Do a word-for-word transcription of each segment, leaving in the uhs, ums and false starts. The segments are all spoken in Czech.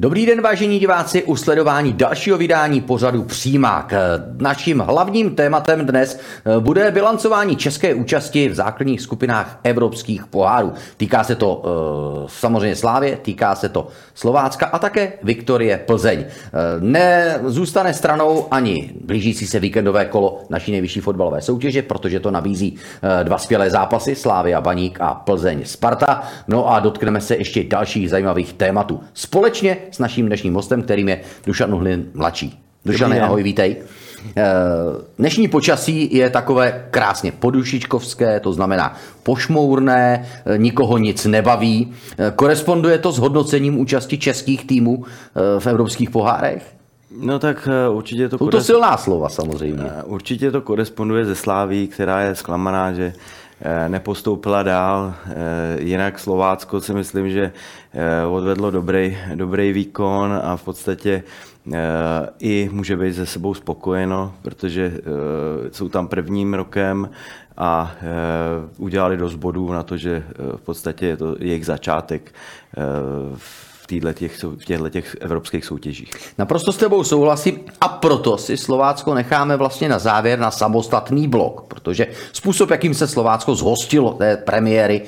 Dobrý den, vážení diváci, u sledování dalšího vydání pořadu Přímák. Naším hlavním tématem dnes bude bilancování české účasti v základních skupinách evropských pohárů. Týká se to samozřejmě Slávie, týká se to Slovácka a také Viktorie Plzeň. Nezůstane stranou ani blížící se víkendové kolo naší nejvyšší fotbalové soutěže, protože to nabízí dva skvělé zápasy, Slavia Baník a Plzeň Sparta. No a dotkneme se ještě dalších zajímavých tématů. Společně s naším dnešním hostem, kterým je Dušan Uhrin mladší. Dušane, ahoj, vítej. Dnešní počasí je takové krásně podušičkovské, to znamená pošmourné, nikoho nic nebaví. Koresponduje to s hodnocením účasti českých týmů v evropských pohárech? No tak určitě to... Jsou to silná slova samozřejmě. Určitě to koresponduje se Slavií, která je zklamaná, že nepostoupila dál. Jinak Slovácko si myslím, že odvedlo dobrý, dobrý výkon a v podstatě i může být se sebou spokojeno, protože jsou tam prvním rokem a udělali dost bodů na to, že v podstatě je to jejich začátek v těchto těch evropských soutěžích. Naprosto s tebou souhlasím a proto si Slovácko necháme vlastně na závěr na samostatný blok, protože způsob, jakým se Slovácko zhostilo té premiéry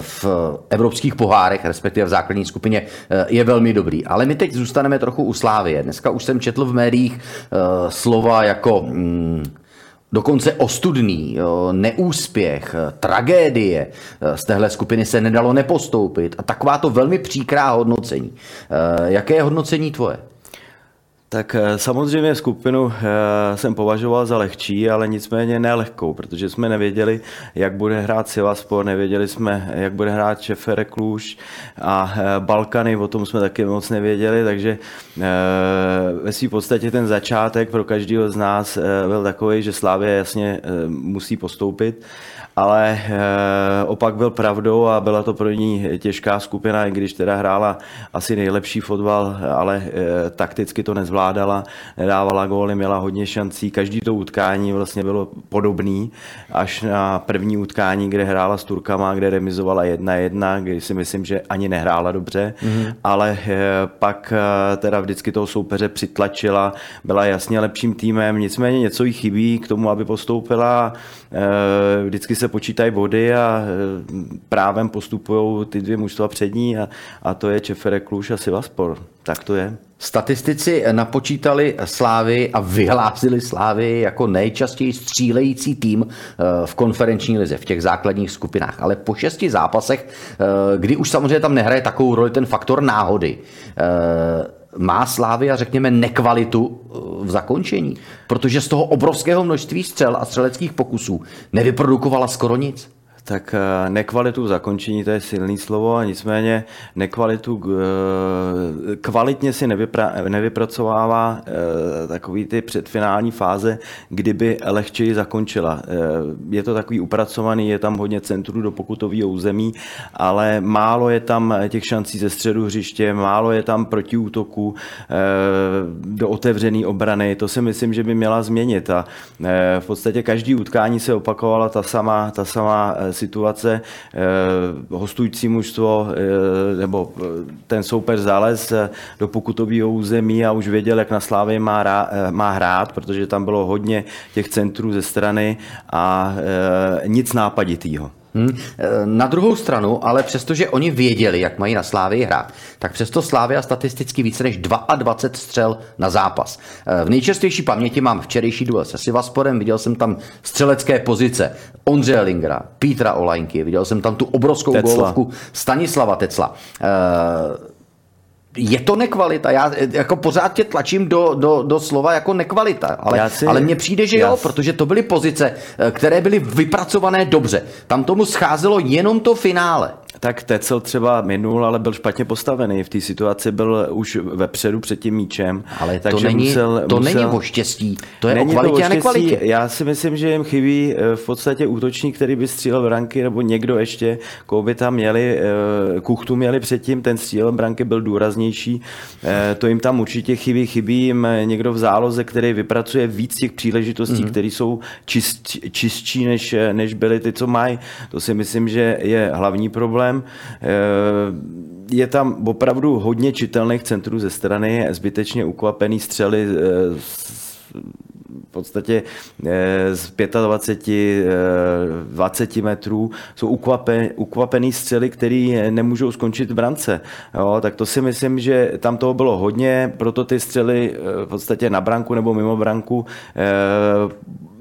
v evropských pohárech, respektive v základní skupině, je velmi dobrý. Ale my teď zůstaneme trochu u Slávie. Dneska už jsem četl v médiích slova jako... Hmm, dokonce ostudný, neúspěch, tragédie, z téhle skupiny se nedalo nepostoupit a taková to velmi příkrá hodnocení. Jaké je hodnocení tvoje? Tak samozřejmě skupinu jsem považoval za lehčí, ale nicméně nelehkou, protože jsme nevěděli, jak bude hrát Sivasspor, nevěděli jsme, jak bude hrát Šeferek Kluž a Balkany, o tom jsme taky moc nevěděli, takže ve svým podstatě ten začátek pro každého z nás byl takový, že Slavia jasně musí postoupit, ale opak byl pravdou a byla to pro ní těžká skupina, i když teda hrála asi nejlepší fotbal, ale takticky to nezvládla. Vládala, nedávala góly, měla hodně šancí. Každý to utkání vlastně bylo podobný, až na první utkání, kde hrála s Turkama, kde remizovala jedna jedna, kdy si myslím, že ani nehrála dobře, mm-hmm. ale pak teda vždycky toho soupeře přitlačila, byla jasně lepším týmem, nicméně něco jí chybí k tomu, aby postoupila. Vždycky se počítají body a právem postupují ty dvě mužstva přední a, a to je Šeferek Kluž a Sivasspor. Tak to je. Statistici napočítali Slávy a vyhlásili Slávy jako nejčastěji střílející tým v konferenční lize, v těch základních skupinách. Ale po šesti zápasech, kdy už samozřejmě tam nehraje takovou roli ten faktor náhody, má Slavia, řekněme, nekvalitu v zakončení, protože z toho obrovského množství střel a střeleckých pokusů nevyprodukovala skoro nic. Tak nekvalitu zakončení, to je silné slovo, a nicméně nekvalitu kvalitně si nevypra- nevypracovává takový ty předfinální fáze, kdyby lehčeji zakončila. Je to takový upracovaný, je tam hodně centrů do pokutového území, ale málo je tam těch šancí ze středu hřiště, málo je tam protiútoků do otevřené obrany. To si myslím, že by měla změnit. A v podstatě každý utkání se opakovala ta sama, ta sama situace, hostující mužstvo nebo ten soupeř zalez do pokutového území a už věděl, jak na Slavii má, má hrát, protože tam bylo hodně těch centrů ze strany a nic nápaditýho. Hmm. Na druhou stranu, ale přestože oni věděli, jak mají na Slavii hrát, tak přesto Slavia statisticky více než dvacet dva střel na zápas. V nejčastější paměti mám včerejší duel se Sivassporem, viděl jsem tam střelecké pozice Ondřeje Lingra, Petra Olajinky, viděl jsem tam tu obrovskou gólovku Stanislava Tecla. je to nekvalita. Já jako pořád tě tlačím do, do, do slova jako nekvalita, ale, si, ale mně přijde, že jo, si. Protože to byly pozice, které byly vypracované dobře. Tam tomu scházelo jenom to finále. Tak Tecl třeba minul, ale byl špatně postavený. V té situaci byl už vepředu před tím míčem. Ale takže to není, musel, to musel... není o štěstí. To je není o kvalitě to o a nekvalitě. Já si myslím, že jim chybí v podstatě útočník, který by střílel branky, nebo někdo ještě, koho by tam měli, Kuchtu měli předtím, ten střílel branky byl důraznější. To jim tam určitě chybí. Chybí jim někdo v záloze, který vypracuje víc těch příležitostí, mm-hmm. které jsou čist, čistší, než, než byly ty, co mají. To si myslím, že je hlavní problém. Je tam opravdu hodně čitelných centrů ze strany, zbytečně ukvapený střely v podstatě z dvacet pět, dvacet metrů, jsou ukvapen, ukvapený střely, které nemůžou skončit v brance. Jo, tak to si myslím, že tam toho bylo hodně, proto ty střely v podstatě na branku nebo mimo branku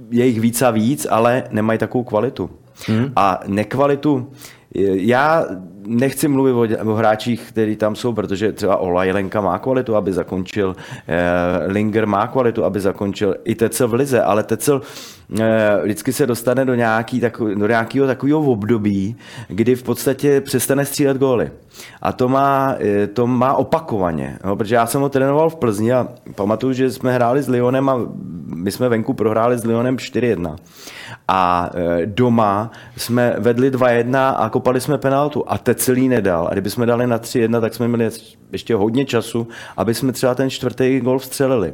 je jich víc a víc, ale nemají takovou kvalitu. Hmm. A nekvalitu já nechci mluvit o hráčích, kteří tam jsou, protože třeba Olajinka má kvalitu, aby zakončil, Lingr má kvalitu, aby zakončil, i Tecl v lize, ale Tecl vždycky se dostane do, nějaký, do nějakého takového období, kdy v podstatě přestane střílet góly. A to má, to má opakovaně, no, protože já jsem ho trénoval v Plzni a pamatuju, že jsme hráli s Lyonem a my jsme venku prohráli s Lyonem čtyři jedna. A doma jsme vedli dva jedna a kopali jsme penaltu a Tecl ji nedal. A kdyby jsme dali na tři jedna, tak jsme měli ještě hodně času, aby jsme třeba ten čtvrtý gól vstřelili.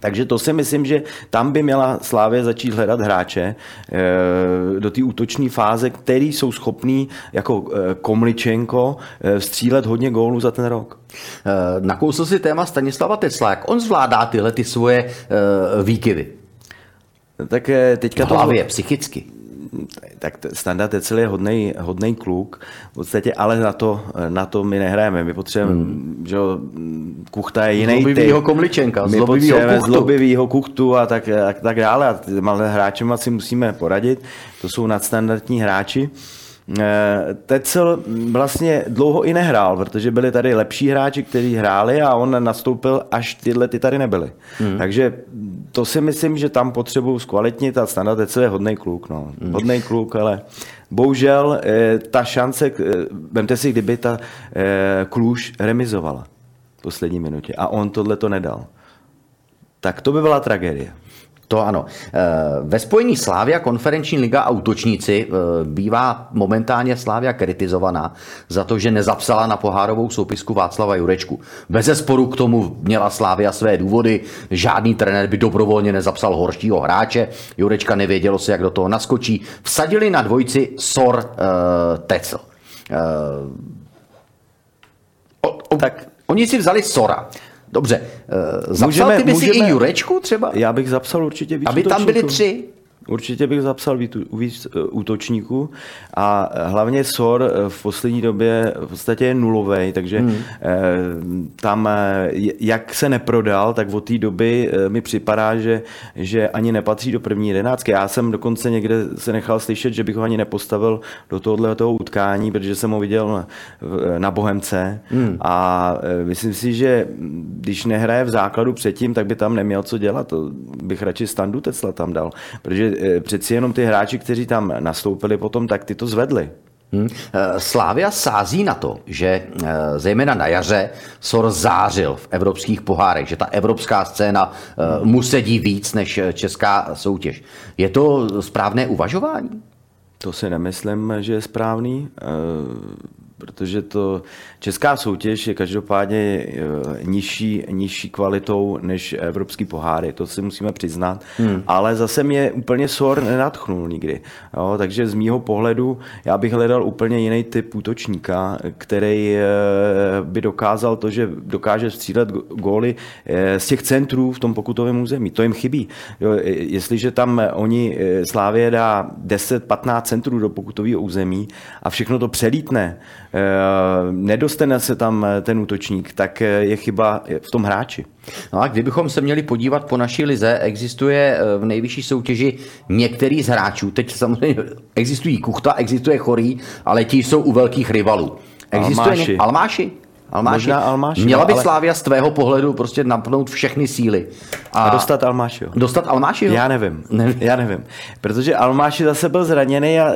Takže to si myslím, že tam by měla Slavia začít hledat hráče do té útoční fáze, který jsou schopní jako Komličenko střílet hodně gólů za ten rok. Nakousl si téma Stanislava Tecla. Jak on zvládá tyhle ty svoje výkyvy? Tak teďka v hlavě, to... psychicky. Tak Standa Tecl je hodnej, hodnej kluk, v podstatě, ale na to, na to my nehrajeme. My potřebujeme, hmm. že Kuchta je jiný zlobivýho Komličenka, my zlobivýho Kuchtu. zlobivýho Kuchtu a tak, a tak dále. A těma hráčema si musíme poradit. To jsou nadstandardní hráči. Tecl vlastně dlouho i nehrál, protože byli tady lepší hráči, kteří hráli a on nastoupil, až tyhle ty tady nebyly. Hmm. Takže to si myslím, že tam potřebuji zkvalitnit a Standa Tecl je hodnej kluk. No. Hmm. Hodnej kluk, ale bohužel ta šance, vemte si, kdyby ta Kluž remizovala v poslední minutě a on tohle to nedal. Tak to by byla tragédie. To ano. Ve spojení Slavia, konferenční liga a útočníci bývá momentálně Slavia kritizovaná za to, že nezapsala na pohárovou soupisku Václava Jurečku. Bezesporu k tomu měla Slavia své důvody. Žádný trenér by dobrovolně nezapsal horšího hráče. Jurečka nevědělo se, jak do toho naskočí. Vsadili na dvojici Sor Tecl. O, o, tak oni si vzali Sora. Dobře, zapsal můžeme, ty by můžeme, si i Jurečku třeba? Já bych zapsal určitě víc. Aby tam byli tři. Určitě bych zapsal víc útočníků a hlavně Sor v poslední době v podstatě je nulovej, takže hmm. tam, jak se neprodal, tak od té doby mi připadá, že, že ani nepatří do první jedenáctky. Já jsem dokonce někde se nechal slyšet, že bych ho ani nepostavil do tohoto utkání, protože jsem ho viděl na Bohemce hmm. a myslím si, že když nehraje v základu předtím, tak by tam neměl co dělat. To bych radši Standu Tecla tam dal, protože přeci jenom ty hráči, kteří tam nastoupili potom, tak ty to zvedli. Hmm. Slavia sází na to, že zejména na jaře Sor zářil v evropských pohárech, že ta evropská scéna mu sedí víc než česká soutěž. Je to správné uvažování? To si nemyslím, že je správný, protože to česká soutěž je každopádně nižší, nižší kvalitou než evropský poháry, to si musíme přiznat, hmm. ale zase mě úplně Sor nenadchnul nikdy. Jo, takže z mýho pohledu já bych hledal úplně jiný typ útočníka, který by dokázal to, že dokáže střílet góly z těch centrů v tom pokutovém území. To jim chybí. Jo, jestliže tam oni Slavie dá deset patnáct centrů do pokutového území a všechno to přelítne, nedostane se tam ten útočník, tak je chyba v tom hráči. No a kdybychom se měli podívat po naší lize, existuje v nejvyšší soutěži některý z hráčů, teď samozřejmě existují Kuchta, existuje Chorý, ale ti jsou u velkých rivalů. Existuje Almáši. Almáši? Almáši. Možná Almáši. Měla by ale... Slavia z tvého pohledu prostě napnout všechny síly. A, a dostat Almášiho. Dostat Almášiho? Já nevím. nevím. Já nevím. Protože Almáši zase byl zraněný a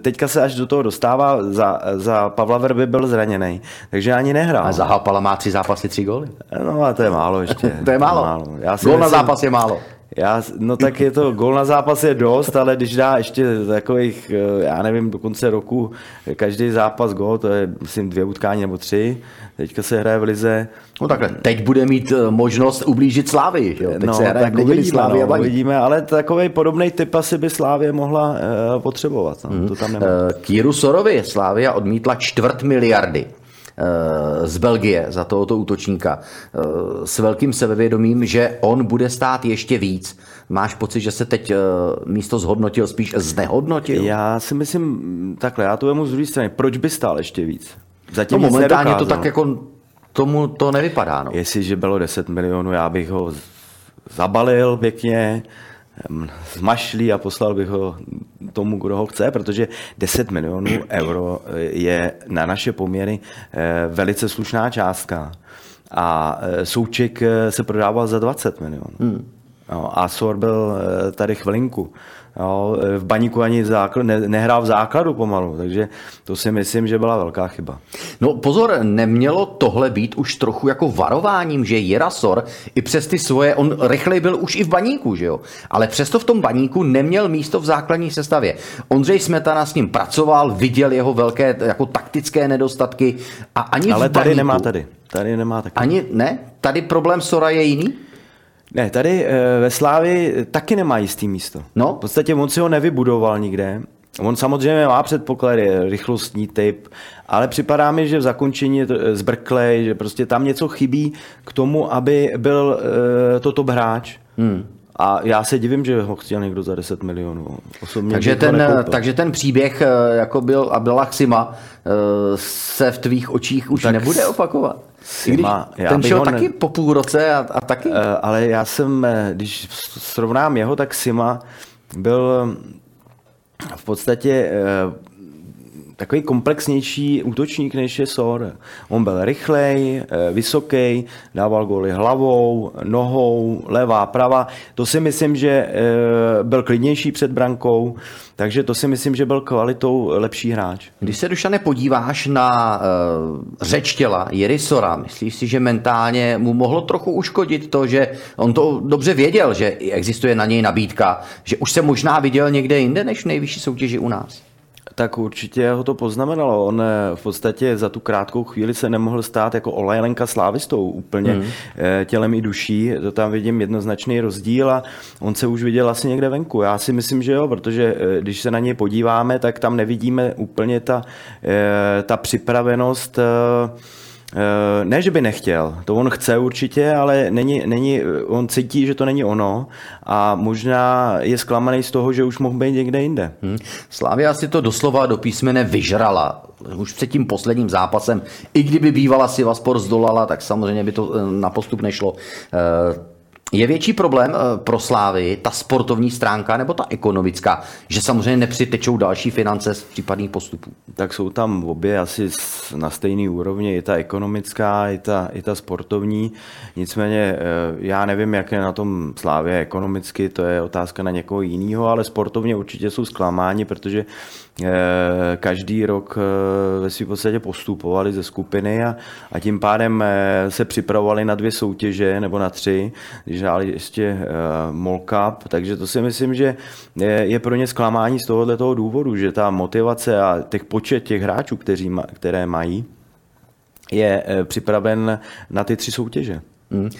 teďka se až do toho dostává. Za, za Pavla Vrby byl zraněný. Takže ani nehrál. A za Hapala má tři zápasy, tři góly. No a to je málo ještě. to je málo. málo. Já Gól na zápas je málo. Já, no tak je to, gól na zápas je dost, ale když dá ještě takových, já nevím, do konce roku každý zápas gól, to je myslím dvě utkání nebo tři, teďka se hraje v lize. No takhle, teď bude mít možnost ublížit Slavii, jo? Teď no, se hraje tak uvidíme, Slavii no, a uvidíme, ale takovej podobnej typ asi by Slavie mohla uh, potřebovat. No, mm. to tam nemá. Uh, k Jiří Sorovi Slavia odmítla čtvrt miliardy z Belgie za tohoto útočníka s velkým sebevědomím, že on bude stát ještě víc. Máš pocit, že se teď místo zhodnotil spíš znehodnotil? Já si myslím takhle, já to vemu z druhé strany. Proč by stál ještě víc? Zatím no, momentálně to tak jako tomu to nevypadá. No. Jestliže bylo deset milionů, já bych ho zabalil pěkně, zmašlí a poslal bych ho tomu, kdo ho chce, protože deset milionů euro je na naše poměry velice slušná částka. A Souček se prodával za dvacet milionů. Hmm. No, a Sor byl tady chvilinku. No, v Baníku ani v základu, ne, nehrál v základu pomalu, takže to si myslím, že byla velká chyba. No pozor, nemělo tohle být už trochu jako varováním, že Jiří Sor i přes ty svoje, on rychleji byl už i v Baníku, že jo? Ale přesto v tom Baníku neměl místo v základní sestavě. Ondřej Smetana s ním pracoval, viděl jeho velké jako taktické nedostatky a ani Ale v Baníku. Ale tady nemá tady. Tady nemá taky. Ani ne? Tady problém Sora je jiný? Ne, tady ve Slavii taky nemá jistý místo. No? V podstatě on si ho nevybudoval nikde. On samozřejmě má předpoklady, rychlostní typ, ale připadá mi, že v zakončení je zbrklej, že prostě tam něco chybí k tomu, aby byl to top hráč. Hmm. A já se divím, že ho chtěl někdo za deset milionů. Osobně takže, ten, takže ten příběh, jako byl Abdelachsima, se v tvých očích už tak nebude opakovat. Sima, když ten šel taky ne... po půl roce a, a taky. Ale já jsem, když srovnám jeho, tak Sima byl v podstatě takový komplexnější útočník, než je Sor. On byl rychlej, vysoký, dával góly hlavou, nohou, levá, pravá. To si myslím, že byl klidnější před brankou, takže to si myslím, že byl kvalitou lepší hráč. Když se, Dušane, podíváš na uh, řeč těla Jiří Sora, myslíš si, že mentálně mu mohlo trochu uškodit to, že on to dobře věděl, že existuje na něj nabídka, že už se možná viděl někde jinde než v nejvyšší soutěži u nás? Tak určitě ho to poznamenalo. On v podstatě za tu krátkou chvíli se nemohl stát jako Olajinka slávistou úplně mm. tělem i duší. To tam vidím jednoznačný rozdíl a on se už viděl asi někde venku. Já si myslím, že jo, protože když se na něj podíváme, tak tam nevidíme úplně ta, ta připravenost. Ne, že by nechtěl, to on chce určitě, ale není, není, on cítí, že to není ono a možná je zklamaný z toho, že už mohl být někde jinde. Hmm. Slavia si to doslova do písmene vyžrala. Už před tím posledním zápasem, i kdyby bývala Sivasspor zdolala, tak samozřejmě by to na postup nešlo. Je větší problém pro Slavii ta sportovní stránka nebo ta ekonomická, že samozřejmě nepřitečou další finance z případných postupů? Tak jsou tam obě asi na stejné úrovni, i ta ekonomická, i ta, i ta sportovní. Nicméně já nevím, jak je na tom Slavie ekonomicky, to je otázka na někoho jiného, ale sportovně určitě jsou zklamáni, protože každý rok ve svým podstatě postupovali ze skupiny a, a tím pádem se připravovali na dvě soutěže nebo na tři, když hráli ještě uh, Mall Cup, takže to si myslím, že je, je pro ně zklamání z tohohle toho důvodu, že ta motivace a těch počet těch hráčů, kteří, které mají, je uh, připraven na ty tři soutěže. Mm.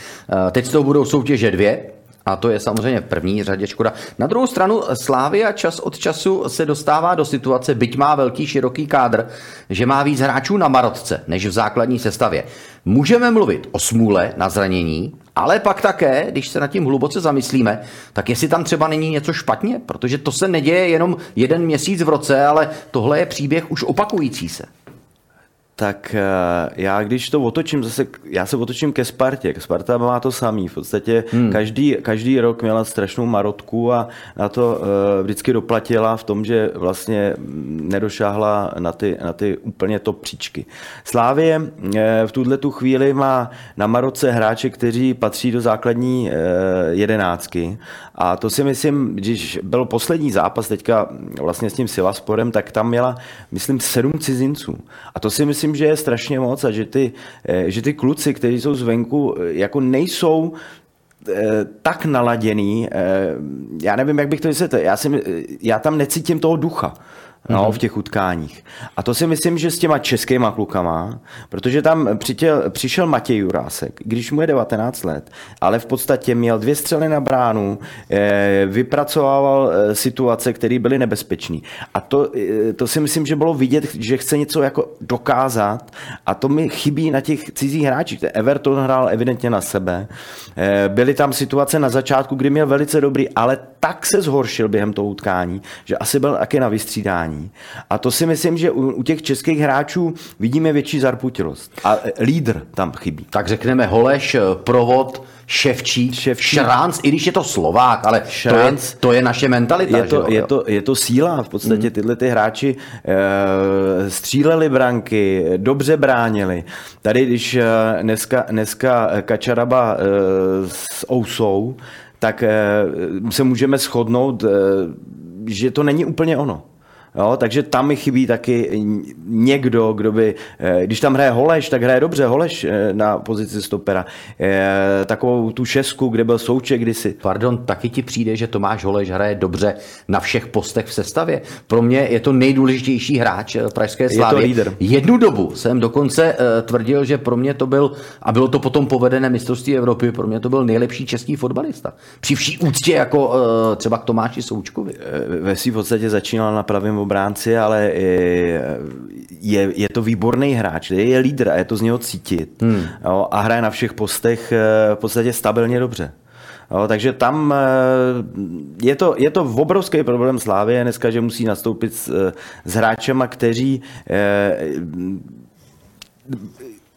Teď to budou soutěže dvě. A to je samozřejmě v první řadě škoda. Na druhou stranu Slavia čas od času se dostává do situace, byť má velký široký kádr, že má víc hráčů na marotce než v základní sestavě. Můžeme mluvit o smůle na zranění, ale pak také, když se nad tím hluboce zamyslíme, tak jestli tam třeba není něco špatně, protože to se neděje jenom jeden měsíc v roce, ale tohle je příběh už opakující se. tak já když to otočím zase, já se otočím ke Spartě. Sparta má to samý. V podstatě hmm. každý, každý rok měla strašnou marotku a na to vždycky doplatila v tom, že vlastně nedošáhla na ty, na ty úplně top příčky. Slávie v tuhle tu chvíli má na marotce hráče, kteří patří do základní jedenáctky. A to si myslím, když byl poslední zápas teďka vlastně s tím Sivassporem, tak tam měla, myslím, sedm cizinců. A to si myslím, že je strašně moc a že ty, že ty kluci, kteří jsou zvenku, jako nejsou tak naladěný. Já nevím, jak bych to vysvětlil. Já, si, já tam necítím toho ducha. No, v těch utkáních. A to si myslím, že s těma českýma klukama, protože tam přitěl, přišel Matěj Jurásek, když mu je devatenáct let, ale v podstatě měl dvě střely na bránu, vypracovával situace, které byly nebezpečné. A to, to si myslím, že bylo vidět, že chce něco jako dokázat a to mi chybí na těch cizích hráčích. Everton hrál evidentně na sebe. Byly tam situace na začátku, kdy měl velice dobrý, ale tak se zhoršil během toho utkání, že asi byl taky na vystřídání. A to si myslím, že u, u těch českých hráčů vidíme větší zarputilost. A lídr tam chybí. Tak řekneme Holeš, Provod, Ševčík, Ševčík. Šranz, i když je to Slovák, ale to je, to je naše mentalita. Je to, je to, je to síla, v podstatě tyhle ty hráči e, stříleli branky, dobře bránili. Tady když e, dneska, dneska Kačaraba e, s Ousou, tak e, se můžeme shodnout, e, že to není úplně ono. Jo, takže tam mi chybí taky někdo, kdo by, když tam hraje Holeš, tak hraje dobře Holeš na pozici stopera. Takovou tu šestku, kde byl Souček kdysi. Pardon, taky ti přijde, že Tomáš Holeš hraje dobře na všech postech v sestavě. Pro mě je to nejdůležitější hráč pražské Slavie. Je to lídr. Jednu dobu jsem dokonce tvrdil, že pro mě to byl, a bylo to potom povedené mistrovství Evropy, pro mě to byl nejlepší český fotbalista. Při vší úctě jako třeba k Tomáši Součkovi. Ve svým podstatě začínal na pravém obránci, ale je, je to výborný hráč, je, je lídr a je to z něho cítit. Hmm. Jo, a hraje na všech postech v podstatě stabilně dobře. Jo, takže tam je to, je to obrovský problém Slavie dneska, že musí nastoupit s, s hráčema, kteří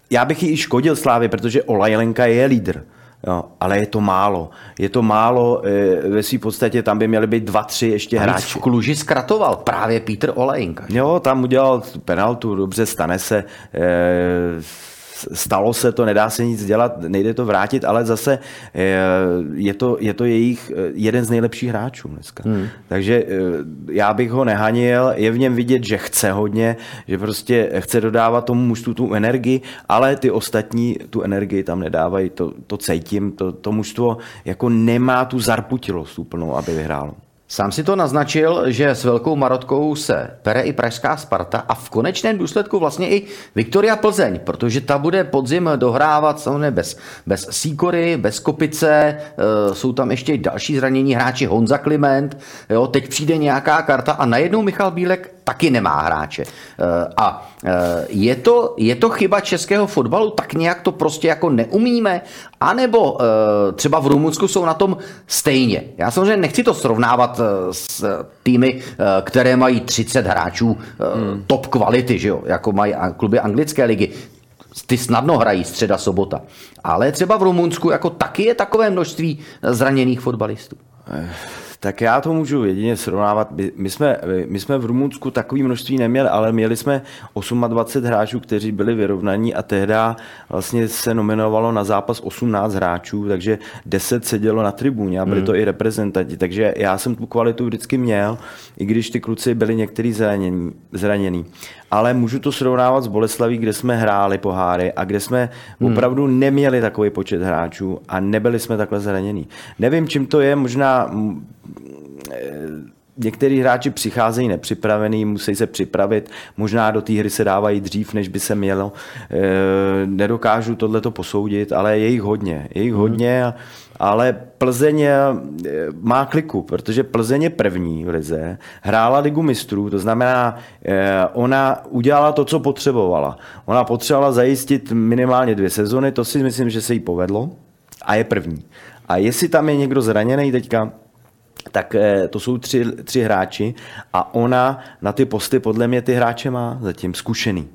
já bych ji i škodil Slavii, protože Olajinka je lídr. Jo, ale je to málo. Je to málo, e, ve své podstatě tam by měly být dva, tři ještě hráči. V Kluži zkratoval právě Petr Olajinka. Jo, tam udělal penaltu, dobře, stane se, e, stalo se to, nedá se nic dělat, nejde to vrátit, ale zase e, je, to, je to jejich jeden z nejlepších hráčů dneska. Hmm. Takže e, já bych ho nehanil, je v něm vidět, že chce hodně, že prostě chce dodávat tomu mužstvu tu energii, ale ty ostatní tu energii tam nedávají, to, to cítím, to, to mužstvo jako nemá tu zarputilost úplnou, aby vyhrálo. Sám si to naznačil, že s velkou marotkou se pere i pražská Sparta a v konečném důsledku vlastně i Viktoria Plzeň, protože ta bude podzim dohrávat samozřejmě bez, bez Sýkory, bez Kopice, e, jsou tam ještě další zranění hráči, Honza Kliment, jo, teď přijde nějaká karta a najednou Michal Bílek taky nemá hráče. E, a e, je, to, je to chyba českého fotbalu, tak nějak to prostě jako neumíme, anebo e, třeba v Rumunsku jsou na tom stejně. Já samozřejmě nechci to srovnávat s týmy, které mají třicet hráčů hmm. top kvality, že jo? Jako mají kluby anglické ligy. Ty snadno hrají středa, sobota. Ale třeba v Rumunsku jako taky je takové množství zraněných fotbalistů. Tak já to můžu jedině srovnávat. My jsme, my jsme v Rumunsku takové množství neměli, ale měli jsme dvacet osm hráčů, kteří byli vyrovnaní a tehdy vlastně se nominovalo na zápas osmnáct hráčů, takže deset sedělo na tribuně a byli to i reprezentanti. Takže já jsem tu kvalitu vždycky měl, i když ty kluci byli některý zranění, zranění. Ale můžu to srovnávat s Boleslaví, kde jsme hráli poháry a kde jsme opravdu neměli takový počet hráčů a nebyli jsme takhle zranění. Nevím, čím to je, možná některý hráči přicházejí nepřipravení, musí se připravit, možná do té hry se dávají dřív, než by se mělo. Nedokážu tohleto posoudit, ale je jich hodně, je jich hodně, ale Plzeň má kliku, protože Plzeň je první v lize, hrála Ligu mistrů, to znamená, ona udělala to, co potřebovala. Ona potřebovala zajistit minimálně dvě sezony, to si myslím, že se jí povedlo a je první. A jestli tam je někdo zraněný teďka, tak to jsou tři, tři hráči a ona na ty posty podle mě ty hráče má zatím zkušený.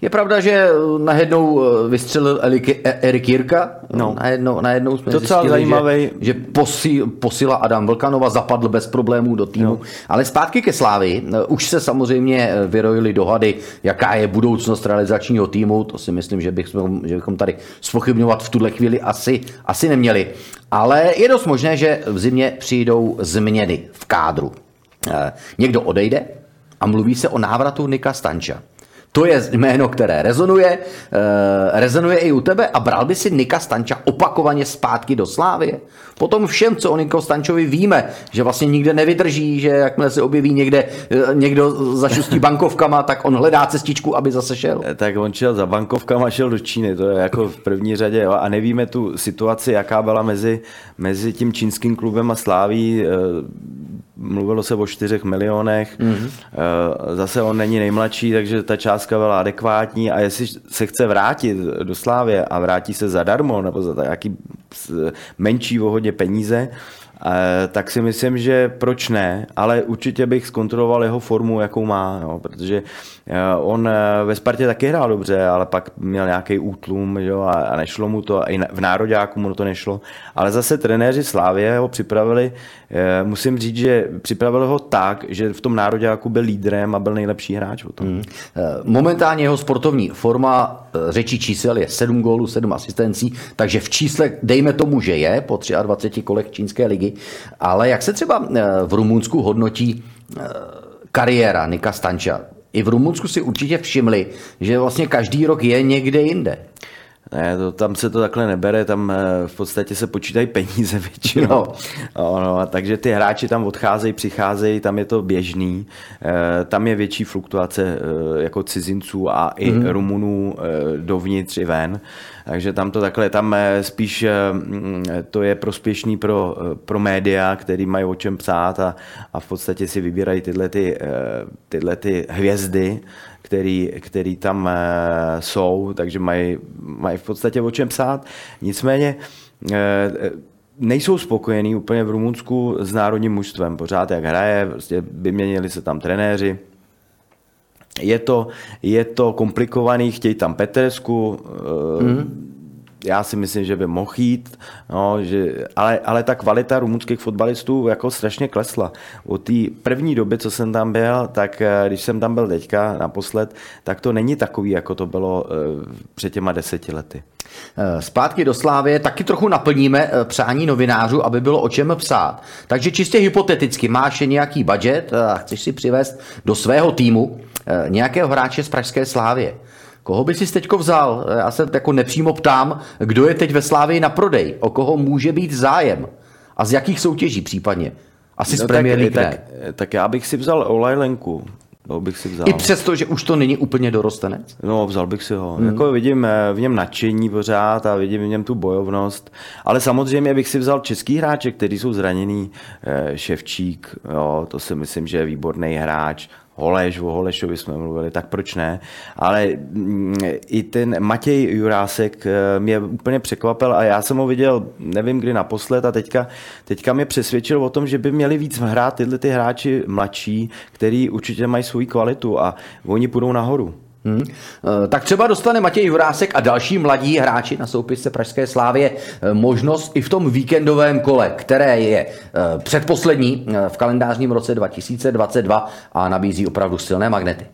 Je pravda, že najednou vystřelil Erik Jirka. No. Najednou, najednou jsme zjistili, zajímavý... že, že posí, posila Adam Vlkanova, zapadl bez problémů do týmu. No. Ale zpátky ke Slávii. Už se samozřejmě vyrojily dohady, jaká je budoucnost realizačního týmu. To si myslím, že bychom, že bychom tady zpochybňovat v tuhle chvíli asi, asi neměli. Ale je dost možné, že v zimě přijdou změny v kádru. Někdo odejde a mluví se o návratu Nika Stancia. To je jméno, které rezonuje, eh, rezonuje i u tebe, a bral by si Nika Stancia opakovaně zpátky do Slávie? Potom všem, co o Niko Stanciovi víme, že vlastně nikde nevydrží, že jakmile se objeví někde někdo zašustí bankovkama, tak on hledá cestičku, aby zase šel. Tak on šel za bankovkama, šel do Číny, to je jako v první řadě. Jo? A nevíme tu situaci, jaká byla mezi, mezi tím čínským klubem a Sláví. Mluvilo se o čtyřech milionech. Mm-hmm. Zase on není nejmladší, takže ta částka byla adekvátní. A jestli se chce vrátit do Slávie a vrátí se zadarmo nebo za nějaký menší o hodně peníze, tak si myslím, že proč ne, ale určitě bych zkontroloval jeho formu, jakou má, jo, protože on ve Spartě taky hrál dobře, ale pak měl nějaký útlum, jo, a nešlo mu to, a i v Národějáku mu to nešlo, ale zase trenéři Slavie ho připravili, musím říct, že připravili ho tak, že v tom Národějáku byl lídrem a byl nejlepší hráč. O tom. Hmm. Momentálně jeho sportovní forma řečí čísel je sedm gólů, sedm asistencí, takže v čísle dejme tomu, že je po dvaceti třech kolech čínské ligy. Ale jak se třeba v Rumunsku hodnotí kariéra Nika Stancia? I v Rumunsku si určitě všimli, že vlastně každý rok je někde jinde. Ne, to, tam se to takhle nebere, tam v podstatě se počítají peníze většinou. No. No, no, takže ty hráči tam odcházejí, přicházejí, tam je to běžný. E, tam je větší fluktuace e, jako cizinců a i mm-hmm. Rumunů e, dovnitř i ven. Takže tam to takhle, tam spíš to je prospěšný pro, pro média, který mají o čem psát a, a v podstatě si vybírají tyhle, ty, tyhle ty hvězdy, který, který tam jsou, takže mají, mají v podstatě o čem psát. Nicméně nejsou spokojení úplně v Rumunsku s národním mužstvem, pořád jak hraje, prostě vyměnili se tam trenéři. Je to, je to komplikovaný, chtějí tam Petresku, mm. já si myslím, že by mohl jít, no, že, ale, ale ta kvalita rumunských fotbalistů jako strašně klesla. Od té první doby, co jsem tam byl, tak když jsem tam byl teďka naposled, tak to není takový, jako to bylo před těma deseti lety. Zpátky do Slávie taky trochu naplníme přání novinářů, aby bylo o čem psát. Takže čistě hypoteticky, máš nějaký budget a chceš si přivést do svého týmu nějakého hráče z pražské Slávie. Koho by si teďko vzal? Já se jako nepřímo ptám, kdo je teď ve Slávii na prodej, o koho může být zájem a z jakých soutěží případně. Asi no z Premier League. Tak, tak já bych si vzal Olajinku. Bych si vzal. I přesto, že už to není úplně dorostenec? No, vzal bych si ho. Hmm. Jako vidím v něm nadšení pořád a vidím v něm tu bojovnost. Ale samozřejmě bych si vzal český hráče, kteří jsou zraněný. Ševčík, jo, to si myslím, že je výborný hráč. Holeš, o Holešovi jsme mluvili, tak proč ne? Ale i ten Matěj Jurásek mě úplně překvapil a já jsem ho viděl, nevím kdy naposled, a teďka, teďka mě přesvědčil o tom, že by měli víc hrát tyhle ty hráči mladší, který určitě mají svou kvalitu a oni půjdou nahoru. Hmm. Tak třeba dostane Matěj Jurásek a další mladí hráči na soupisce pražské Slávie možnost i v tom víkendovém kole, které je předposlední v kalendářním roce dva tisíce dvacet dva a nabízí opravdu silné magnety.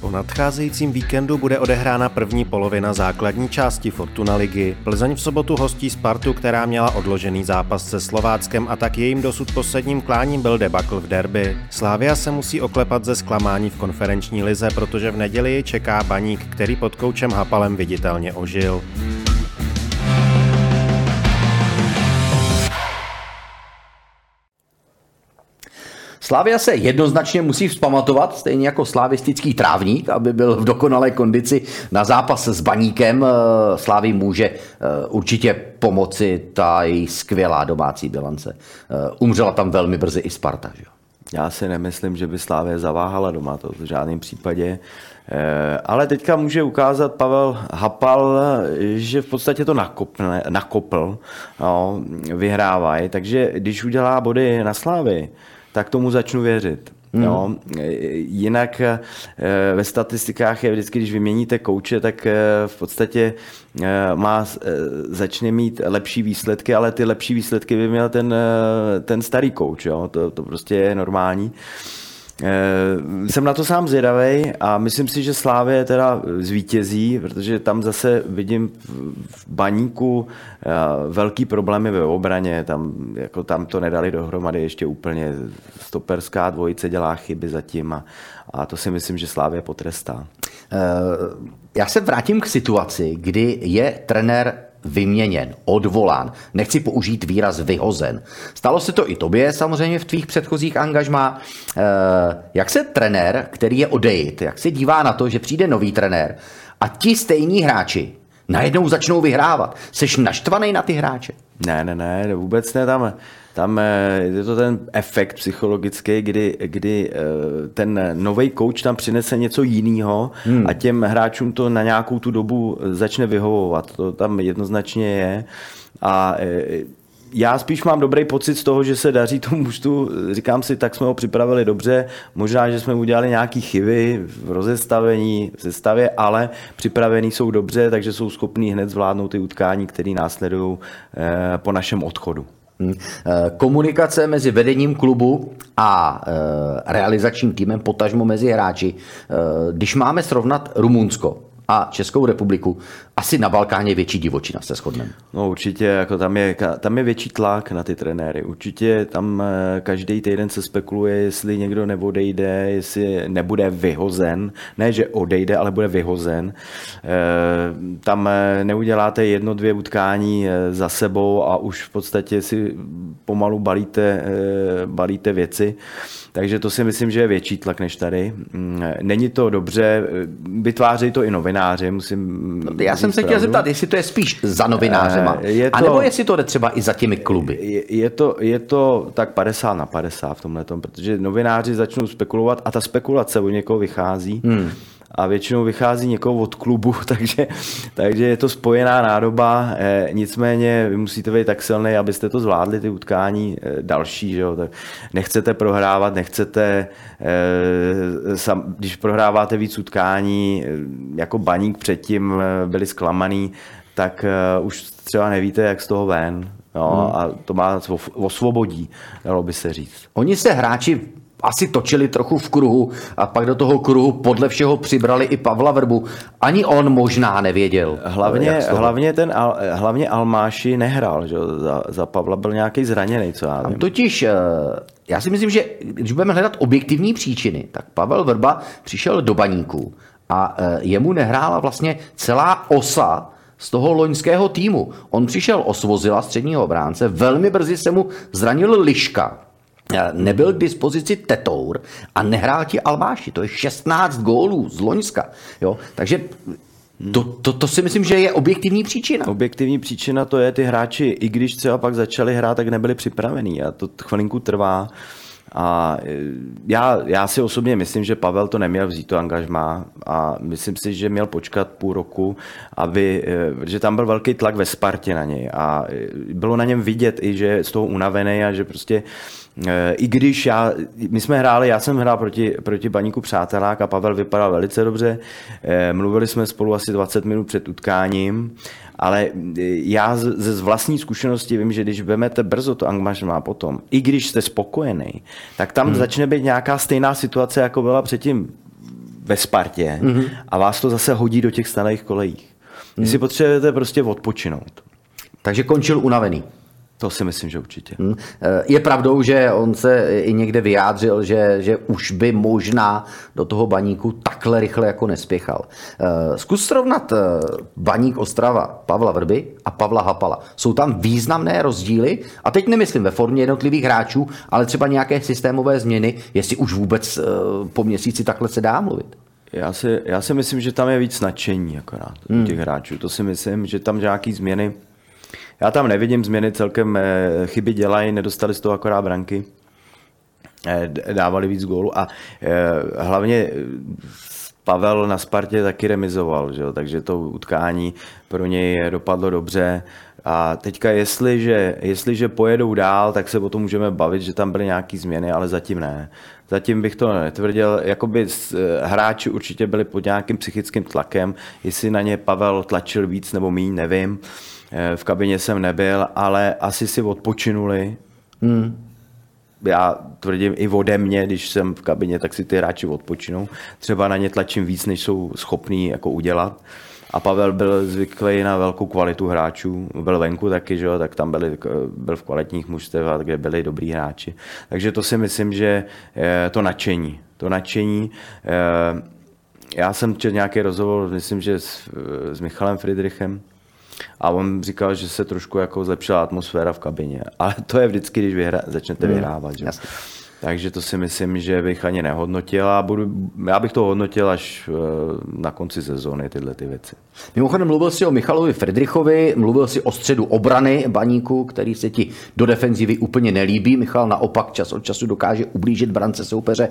Po nadcházejícím víkendu bude odehrána první polovina základní části Fortuna ligy. Plzeň v sobotu hostí Spartu, která měla odložený zápas se Slováckem, a tak jejím dosud posledním kláním byl debakl v derby. Slavia se musí oklepat ze zklamání v konferenční lize, protože v neděli ji čeká Baník, který pod koučem Hapalem viditelně ožil. Slavia se jednoznačně musí vzpamatovat, stejně jako slavistický trávník, aby byl v dokonalé kondici na zápas s Baníkem. Slavii může určitě pomoci ta její skvělá domácí bilance. Umřela tam velmi brzy i Sparta. Že? Já si nemyslím, že by Slavia zaváhala doma, to v žádném případě. Ale teďka může ukázat Pavel Hapal, že v podstatě to nakopne, nakopl, no, vyhrávají. Takže když udělá body na Slavii, tak tomu začnu věřit. Mm. No, jinak ve statistikách je vždycky, když vyměníte kouče, tak v podstatě má, začne mít lepší výsledky, ale ty lepší výsledky by měl ten, ten starý kouč. Jo? To, to prostě je normální. Jsem na to sám zvědavej a myslím si, že Slávie teda zvítězí, protože tam zase vidím v Baníku velký problémy ve obraně, tam, jako tam to nedali dohromady ještě úplně, stoperská dvojice dělá chyby zatím a, a to si myslím, že Slávie potrestá. Já se vrátím k situaci, kdy je trenér vyměněn, odvolán. Nechci použít výraz vyhozen. Stalo se to i tobě samozřejmě v tvých předchozích angažmá. E, jak se trenér, který je odejit, jak se dívá na to, že přijde nový trenér a ti stejní hráči najednou začnou vyhrávat? Seš naštvaný na ty hráče? Ne, ne, ne, vůbec ne. Tam, tam je to ten efekt psychologický, kdy, kdy ten novej kouč tam přinese něco jiného hmm. a těm hráčům to na nějakou tu dobu začne vyhovovat. To tam jednoznačně je. A já spíš mám dobrý pocit z toho, že se daří tomu mužstvu. Říkám si, tak jsme ho připravili dobře, možná, že jsme udělali nějaké chyby v rozestavení, v sestavě, ale připravení jsou dobře, takže jsou schopní hned zvládnout ty utkání, které následují po našem odchodu. Komunikace mezi vedením klubu a realizačním týmem, potažmo mezi hráči. Když máme srovnat Rumunsko a Českou republiku, asi na Balkáně větší divočina, se shodneme. No určitě, jako tam je, tam je větší tlak na ty trenéry. Určitě tam každý týden se spekuluje, jestli někdo neodejde, jestli nebude vyhozen. Ne, že odejde, ale bude vyhozen. Tam neuděláte jedno, dvě utkání za sebou a už v podstatě si pomalu balíte, balíte věci. Takže to si myslím, že je větší tlak než tady. Není to dobře, vytvářejí to i novináři, musím... No, já jsem se chtěl zeptat, jestli to je spíš za novinářema, je to, anebo jestli to jde třeba i za těmi kluby. Je, je, to, je to tak padesát na padesát v tomhletom, protože novináři začnou spekulovat a ta spekulace od někoho vychází. Hmm. A většinou vychází někoho od klubu, takže, takže je to spojená nádoba. E, nicméně vy musíte být tak silný, abyste to zvládli, ty utkání e, další. Že jo? Tak nechcete prohrávat, nechcete, e, sam, když prohráváte víc utkání, jako Baník předtím e, byli zklamaný, tak e, už třeba nevíte, jak z toho ven. Jo? Hmm. A to má osvobodí, dalo by se říct. Oni se hráči asi točili trochu v kruhu a pak do toho kruhu podle všeho přibrali i Pavla Vrbu. Ani on možná nevěděl. Hlavně, hlavně, ten Al, hlavně Almáši nehrál, že? Za, za Pavla byl nějaký zraněný, co já vím. Totiž já si myslím, že když budeme hledat objektivní příčiny, tak Pavel Vrba přišel do Baníku a jemu nehrála vlastně celá osa z toho loňského týmu. On přišel osvozila středního obránce, velmi brzy se mu zranil Liška. Nebyl k dispozici Tetour a nehrál ti Almáši. To je šestnáct gólů z loňska. Jo? Takže to, to, to si myslím, že je objektivní příčina. Objektivní příčina to je, ty hráči, i když třeba pak začali hrát, tak nebyli připravení a to chvilinku trvá. A já, já si osobně myslím, že Pavel to neměl vzít, to angažmá, a myslím si, že měl počkat půl roku, aby, že tam byl velký tlak ve Spartě na něj a bylo na něm vidět i, že je z toho unavený a že prostě i když já, my jsme hráli, já jsem hrál proti, proti Baníku přátelák a Pavel vypadal velice dobře, mluvili jsme spolu asi dvacet minut před utkáním, ale já ze vlastní zkušenosti vím, že když vemete brzo to angažmá potom, i když jste spokojený, tak tam hmm. začne být nějaká stejná situace, jako byla předtím ve Spartě hmm. a vás to zase hodí do těch starých kolejích. Vy si hmm. potřebujete prostě odpočinout. Takže končil unavený. To si myslím, že určitě. Je pravdou, že on se i někde vyjádřil, že, že už by možná do toho Baníku takhle rychle jako nespěchal. Zkus srovnat Baník Ostrava Pavla Vrby a Pavla Hapala. Jsou tam významné rozdíly a teď nemyslím ve formě jednotlivých hráčů, ale třeba nějaké systémové změny, jestli už vůbec po měsíci takhle se dá mluvit. Já si, já si myslím, že tam je víc nadšení akorát hmm. těch hráčů. To si myslím, že tam nějaký změny. Já tam nevidím změny, celkem chyby dělají, nedostali z toho akorát branky, dávali víc gólu a hlavně Pavel na Spartě taky remizoval, že jo? Takže to utkání pro něj dopadlo dobře. A teďka jestliže, jestliže pojedou dál, tak se o tom můžeme bavit, že tam byly nějaké změny, ale zatím ne. Zatím bych to netvrdil, jakoby hráči určitě byli pod nějakým psychickým tlakem, jestli na ně Pavel tlačil víc nebo míň, nevím, v kabině jsem nebyl, ale asi si odpočinuli. Hmm. Já tvrdím i ode mě, když jsem v kabině, tak si ty hráči odpočinou. Třeba na ně tlačím víc, než jsou schopní jako udělat. A Pavel byl zvyklý na velkou kvalitu hráčů. Byl venku taky, že jo? Tak tam byli, byl v kvalitních mužstvech, kde byli dobrý hráči. Takže to si myslím, že to nadšení. To nadšení. Já jsem četl nějaký rozhovor, myslím, že s, s Michalem Friedrichem. A on říkal, že se trošku jako zlepšila atmosféra v kabině. Ale to je vždycky, když vyhra, začnete vyhrávat. Že? Takže to si myslím, že bych ani nehodnotil. A budu, já bych to hodnotil až na konci sezóny, tyhle ty věci. Mimochodem, mluvil jsi o Michalovi Friedrichovi, mluvil jsi o středu obrany Baníku, který se ti do defenzivy úplně nelíbí. Michal naopak čas od času dokáže ublížit brance soupeře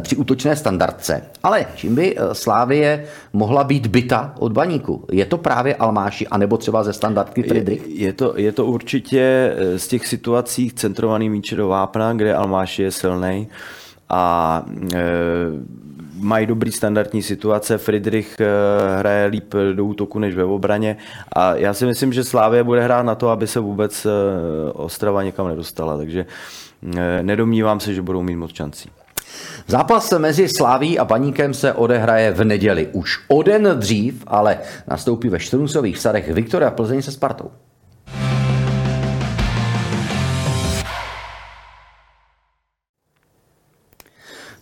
při útočné standardce. Ale čím by Slavie mohla být bita od Baníku? Je to právě Almáši, anebo třeba ze standardky Friedrich? Je, je, to, je to určitě z těch situací centrovaný míče do vápna, kde Almáši je silnej a e, mají dobrý standardní situace. Friedrich e, hraje líp do útoku než ve obraně a já si myslím, že Slavia bude hrát na to, aby se vůbec e, Ostrava někam nedostala, takže e, nedomnívám se, že budou mít moc šancí. Zápas mezi Slavií a Baníkem se odehraje v neděli. Už o den dřív, ale nastoupí ve Štruncových Vsadech Viktoria Plzeň se Spartou.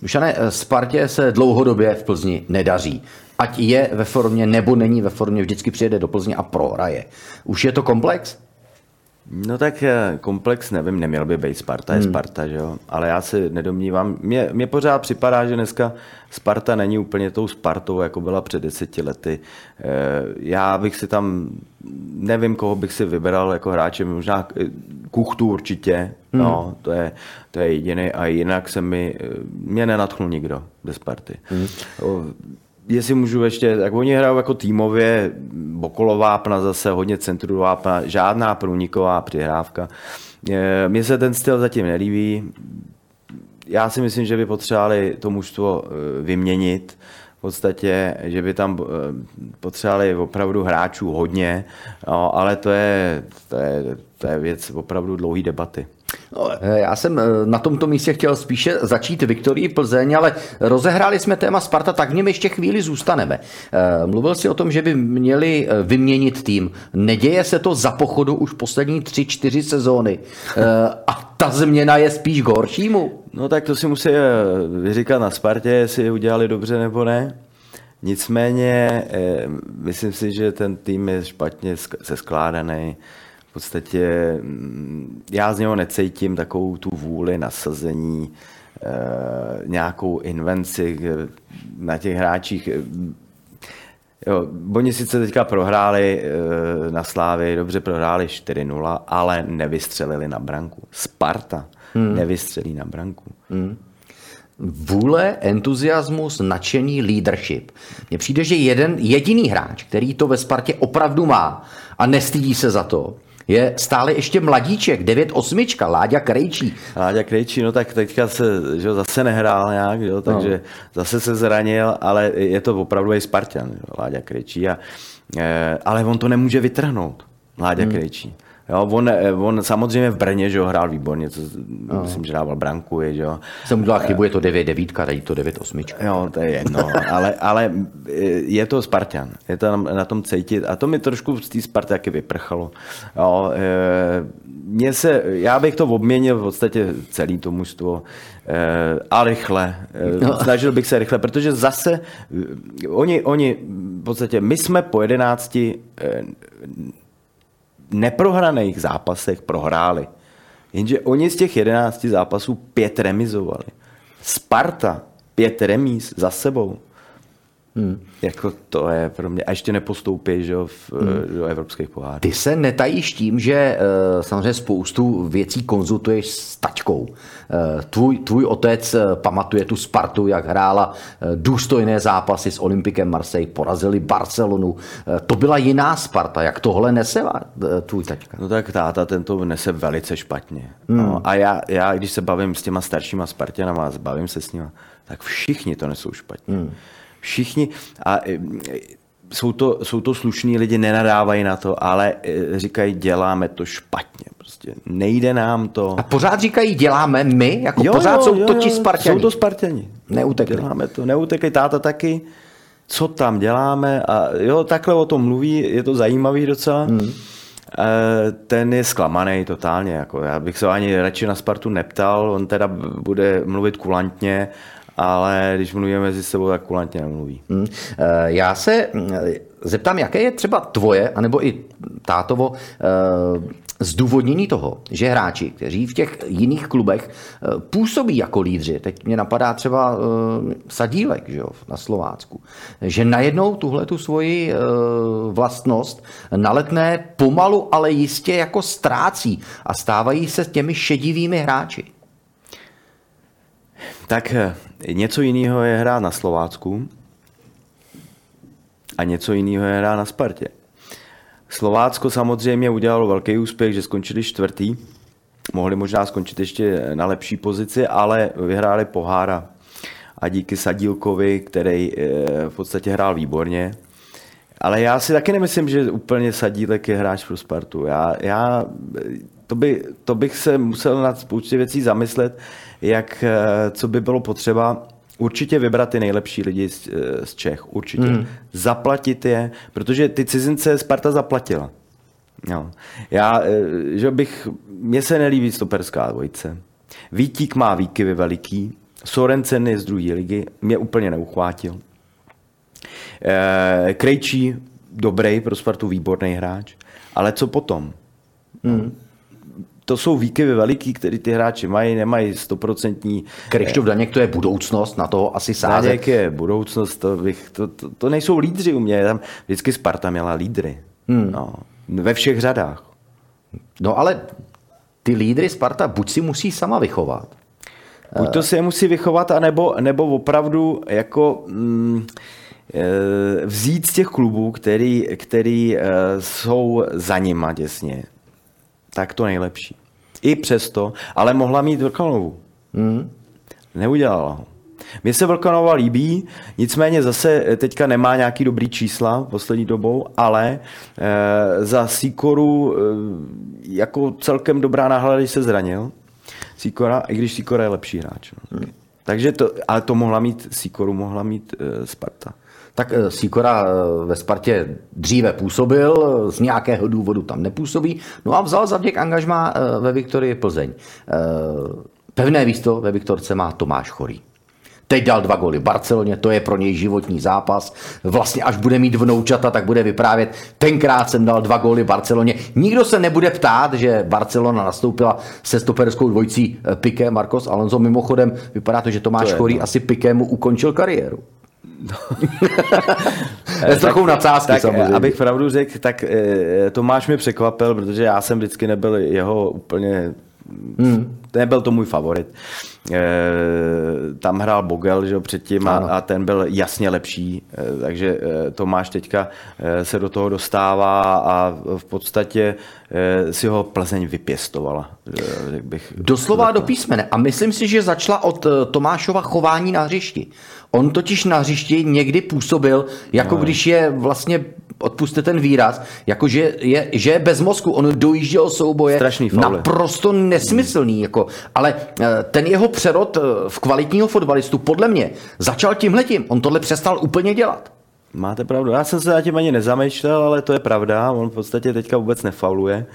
Dušane, Spartě se dlouhodobě v Plzni nedaří. Ať je ve formě nebo není ve formě, vždycky přijede do Plzně a prohraje. Už je to komplex? No tak komplex nevím, neměl by být. Sparta je hmm. Sparta, že jo? Ale já se nedomnívám. Mně, mně pořád připadá, že dneska Sparta není úplně tou Spartou, jako byla před deseti lety. Já bych si tam, nevím, koho bych si vybral jako hráče, možná Kuchtu určitě, hmm. no, to je, to je jediný a jinak se mi, mě nenadchnul nikdo bez Sparty. Hmm. O, jestli můžu ještě, tak oni hrajou jako týmově, Bokolová zase, hodně centru vápna, žádná průniková přihrávka. Mně se ten styl zatím nelíbí. Já si myslím, že by potřebovali to mužstvo vyměnit. V podstatě, že by tam potřebovali opravdu hráčů hodně, no, ale to je, to je, to je věc opravdu dlouhé debaty. No, já jsem na tomto místě chtěl spíše začít Viktorii Plzeň, ale rozehráli jsme téma Sparta, tak v něm ještě chvíli zůstaneme. Mluvil jsi o tom, že by měli vyměnit tým. Neděje se to za pochodu už poslední tři, čtyři sezóny. A ta změna je spíš k horšímu. No tak to si musí vyříkat na Spartě, jestli je udělali dobře nebo ne. Nicméně myslím si, že ten tým je špatně seskládaný. V podstatě já z něho necítím takovou tu vůli, nasazení, nějakou invenci na těch hráčích. Jo, oni sice teďka prohráli na Slavii, dobře prohráli čtyři nula, ale nevystřelili na branku. Sparta hmm. nevystřelí na branku. Hmm. Vůle, entuziasmus, nadšení, leadership. Mně přijde, že jeden jediný hráč, který to ve Spartě opravdu má a nestydí se za to, je stále ještě mladíček, devět osmička, Láďa Krejčí. Láďa Krejčí, no tak teďka se že, zase nehrál nějak, že, takže no. Zase se zranil, ale je to opravdu i Spartan, že, Láďa Krejčí. A, e, ale on to nemůže vytrhnout, Láďa hmm. Krejčí. Jo, on, on samozřejmě v Brně, že jo, hrál výborně, co, no. myslím, že dával branku, je, že jo. Jsem udělal chybu, je to devět devítka, tady to devět osmička. Jo, to je jedno, ale, ale je to Spartan, je to na tom cítit a to mi trošku z té Sparty taky vyprchalo. Jo, mě se, já bych to obměnil v podstatě celý to mužstvo, a rychle, no. snažil bych se rychle, protože zase oni, oni v podstatě, my jsme po jedenácti neprohraných zápasech prohráli. Jenže oni z těch jedenácti zápasů pět remizovali. Sparta pět remíz za sebou. Hmm. Jako to je pro mě. A ještě nepostoupí, že jo, v, hmm. do evropských pohárů. Ty se netajíš tím, že samozřejmě spoustu věcí konzultuješ s taťkou. Tvůj, tvůj otec pamatuje tu Spartu, jak hrála důstojné zápasy s Olympikem Marseille, porazili Barcelonu. To byla jiná Sparta. Jak tohle nese tvůj taťka? No tak táta tento nese velice špatně. Hmm. No, a já, já, když se bavím s těma staršíma Spartanama, bavím se s nima, tak všichni to nesou špatně. Hmm. Všichni, a jsou to, jsou to slušní lidi, nenadávají na to, ale říkají, děláme to špatně, prostě nejde nám to. A pořád říkají, děláme my, jako jo, pořád jo, jsou jo, to ti Sparťani. Jsou to Sparťani. Neutekli. Děláme to, neutekli, táta taky, co tam děláme a jo, takhle o tom mluví, je to zajímavý docela. Hmm. Ten je zklamaný totálně, jako já bych se ani radši na Spartu neptal, on teda bude mluvit kulantně, ale když mluvíme mezi sebou, tak kulantně nemluví. Hmm. Já se zeptám, jaké je třeba tvoje, anebo i tátovo, zdůvodnění toho, že hráči, kteří v těch jiných klubech působí jako lídři, teď mě napadá třeba Sadílek, že jo, na Slovácku, že najednou tuhle tu svoji vlastnost naletne pomalu, ale jistě jako ztrácí a stávají se těmi šedivými hráči. Tak něco jiného je hrát na Slovácku a něco jiného je hrát na Spartě. Slovácko samozřejmě udělalo velký úspěch, že skončili čtvrtý. Mohli možná skončit ještě na lepší pozici, ale vyhráli pohára. A díky Sadílkovi, který v podstatě hrál výborně. Ale já si taky nemyslím, že úplně Sadílek je hráč pro Spartu. Já, já, to, by, to bych se musel nad spoustě věcí zamyslet, jak, co by bylo potřeba. Určitě vybrat ty nejlepší lidi z, z Čech, určitě. Hmm. Zaplatit je, protože ty cizince Sparta zaplatila. Jo. Já, že bych, mně se nelíbí stoperská dvojice. Vítík má výkyvy veliký, Sorensen je z druhé ligy, mě úplně neuchvátil. E, Krejčí, dobrý, pro Spartu výborný hráč, ale co potom? Hmm. To jsou výkyvy veliký, které ty hráči mají, nemají stoprocentní. Krištof Daněk, to je budoucnost, na toho asi sázet. Daněk je budoucnost, to, bych, to, to, to nejsou lídři u mě, tam vždycky Sparta měla lídry, hmm. no, ve všech řadách. No ale ty lídry Sparta buď si musí sama vychovat. Buď to si je musí vychovat, anebo, nebo opravdu jako... Mm, vzít z těch klubů, který, který jsou za nima těsně. Tak to nejlepší. I přesto, ale mohla mít Vlkanovu. Hmm. Neudělala ho. Mně se Vlkanova líbí, nicméně zase teďka nemá nějaký dobrý čísla poslední dobou, ale e, za Sikoru e, jako celkem dobrá náhleda, když se zranil. Sikora, i když Sikora je lepší hráč. No. Hmm. Takže to, ale to mohla mít Sikoru, mohla mít e, Sparta. Tak Sýkora ve Spartě dříve působil, z nějakého důvodu tam nepůsobí, no a vzal za vděk angažmá ve Viktorii Plzeň. Pevné místo ve Viktorce má Tomáš Chorý. Teď dal dva góly Barceloně, to je pro něj životní zápas. Vlastně až bude mít vnoučata, tak bude vyprávět, tenkrát jsem dal dva góly Barceloně. Nikdo se nebude ptát, že Barcelona nastoupila se stoperskou dvojcí Piqué, Marcos Alonso. Mimochodem vypadá to, že Tomáš to Chorý to. asi Piquému ukončil kariéru. S trochou nadsázky samozřejmě. Abych pravdu řekl, tak e, Tomáš mě překvapil, protože já jsem vždycky nebyl jeho úplně, hmm. nebyl to můj favorit. E, tam hrál Bogel, že, předtím a, a ten byl jasně lepší, e, takže e, Tomáš teďka e, se do toho dostává a v podstatě e, si ho Plzeň vypěstovala. E, bych doslova do písmene a myslím si, že začala od Tomášova chování na hřišti. On totiž na hřišti někdy působil, jako no. když je vlastně, odpusťte ten výraz, jako že je, že je bez mozku, on dojížděl souboje, naprosto nesmyslný, jako, ale ten jeho přerod v kvalitního fotbalistu, podle mě, začal tímhletím, on tohle přestal úplně dělat. Máte pravdu, já jsem se na tím ani nezamýšlel, ale to je pravda, on v podstatě teďka vůbec nefauluje,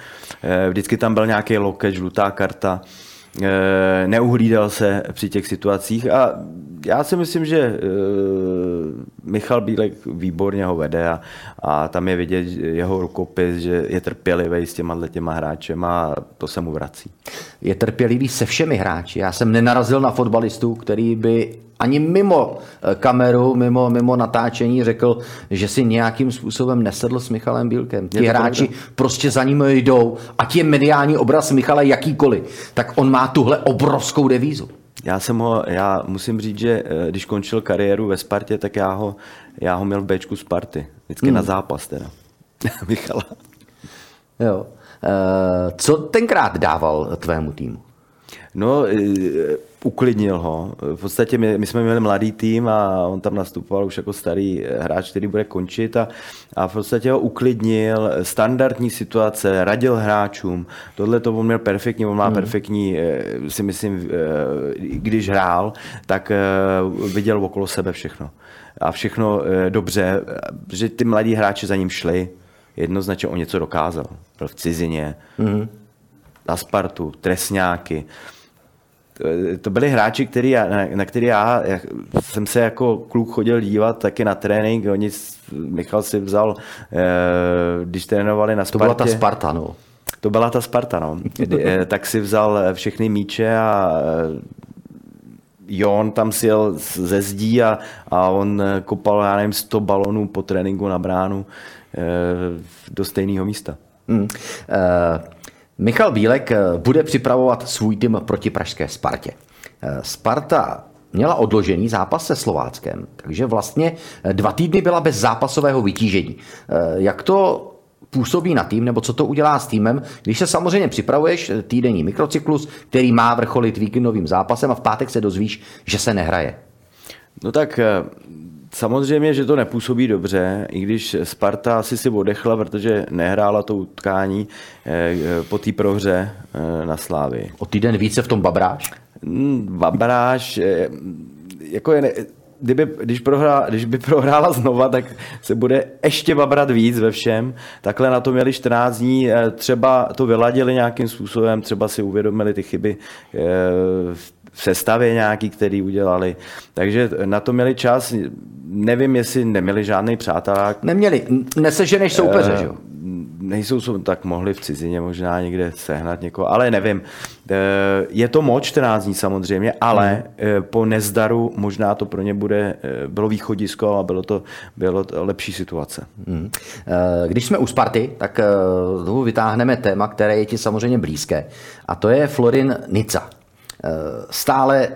vždycky tam byl nějaký loket, žlutá karta. Neuhlídal se při těch situacích a já si myslím, že Michal Bílek výborně ho vede a, a tam je vidět jeho rukopis, že je trpělivý s těma těma hráčema a to se mu vrací. Je trpělivý se všemi hráči. Já jsem nenarazil na fotbalistů, který by ani mimo kameru, mimo, mimo natáčení řekl, že si nějakým způsobem nesedl s Michalem Bílkem. Ti hráči prostě za ním jdou, ať je mediální obraz Michala jakýkoliv, tak on má tuhle obrovskou devízu. Já jsem ho, já musím říct, že když končil kariéru ve Spartě, tak já ho, já ho měl v béčku Sparty. Vždycky hmm. na zápas teda. Michala. Jo. Co tenkrát dával tvému týmu? No, uklidnil ho. V podstatě my, my jsme měli mladý tým a on tam nastupoval už jako starý hráč, který bude končit a, a v podstatě ho uklidnil. Standardní situace, radil hráčům. Tohle to on měl perfektní, on má hmm. perfektní, si myslím, když hrál, tak viděl okolo sebe všechno. A všechno dobře, že ty mladí hráči za ním šli. Jednoznačně o něco dokázal. Byl v cizině, hmm. na Spartu, Trestňáky. To byli hráči, který, na, na který já, já jsem se jako kluk chodil dívat taky na trénink. Oni, Michal si vzal, když trénovali na Spartě. To byla ta Sparta, no. To byla ta Sparta, no. Tak si vzal všechny míče a Jon tam si jel ze zdí a, a on kopal, já nevím, sto balonů po tréninku na bránu do stejného místa. Mm. Uh... Michal Bílek bude připravovat svůj tým proti pražské Spartě. Sparta měla odložený zápas se Slováckem, takže vlastně dva týdny byla bez zápasového vytížení. Jak to působí na tým, nebo co to udělá s týmem, když se samozřejmě připravuješ týdenní mikrocyklus, který má vrcholit víkendovým zápasem a v pátek se dozvíš, že se nehraje? No tak... Samozřejmě, že to nepůsobí dobře, i když Sparta asi si odechla, protože nehrála to utkání po té prohře na Slávii. O týden více v tom babráš? Babráš, jako je ne... Kdyby, když, prohrá, když by prohrála znova, tak se bude ještě babrat víc ve všem. Takhle na to měli čtrnáct dní, třeba to vyladili nějakým způsobem, třeba si uvědomili ty chyby v sestavě nějaký, který udělali. Takže na to měli čas, nevím, jestli neměli žádný přátelák. Neměli, neseženeš soupeře, že jo? Nejsou, tak mohli v cizině možná někde sehnat někoho, ale nevím. Je to moc čtrnáct dní samozřejmě, ale mm. po nezdaru možná to pro ně bude, bylo východisko a bylo to, bylo to lepší situace. Mm. Když jsme u Sparty, tak znovu vytáhneme téma, které je ti samozřejmě blízké. A to je Florin Nica. Stále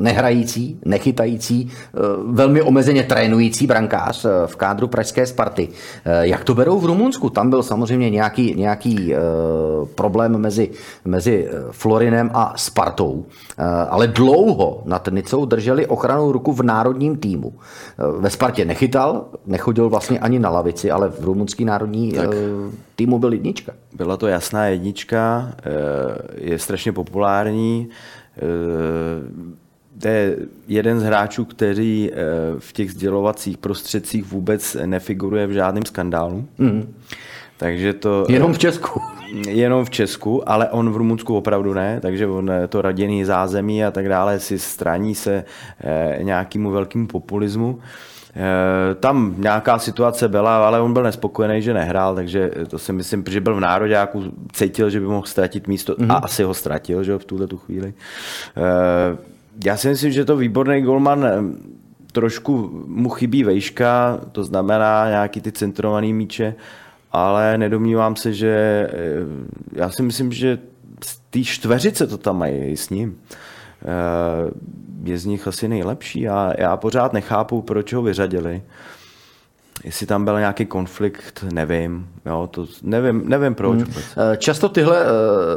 nehrající, nechytající, velmi omezeně trénující brankář v kádru pražské Sparty. Jak to berou v Rumunsku? Tam byl samozřejmě nějaký, nějaký problém mezi, mezi Florinem a Spartou, ale dlouho nad Nicou drželi ochranou ruku v národním týmu. Ve Spartě nechytal, nechodil vlastně ani na lavici, ale v rumunský národní tak. týmu byl jednička. Byla to jasná jednička, je strašně populární. To je jeden z hráčů, který v těch sdělovacích prostředcích vůbec nefiguruje v žádném skandálu. Mm. Takže to... Jenom v Česku. Jenom v Česku, ale on v Rumunsku opravdu ne, takže on to raděný zázemí a tak dále si straní se nějakému velkému populismu. Tam nějaká situace byla, ale on byl nespokojený, že nehrál, takže to si myslím, že byl v Národějáku, cítil, že by mohl ztratit místo mm-hmm. a asi ho ztratil, že v tuhle tu chvíli. Já si myslím, že to výborný golman, trošku mu chybí vejška, to znamená nějaký ty centrovaný míče, ale nedomnívám se, že já si myslím, že z té čtveřice to tam mají s ním. Je z nich asi nejlepší a já pořád nechápu, proč ho vyřadili. Jestli tam byl nějaký konflikt, nevím. Jo, to nevím, nevím proč. Hmm. Často tyhle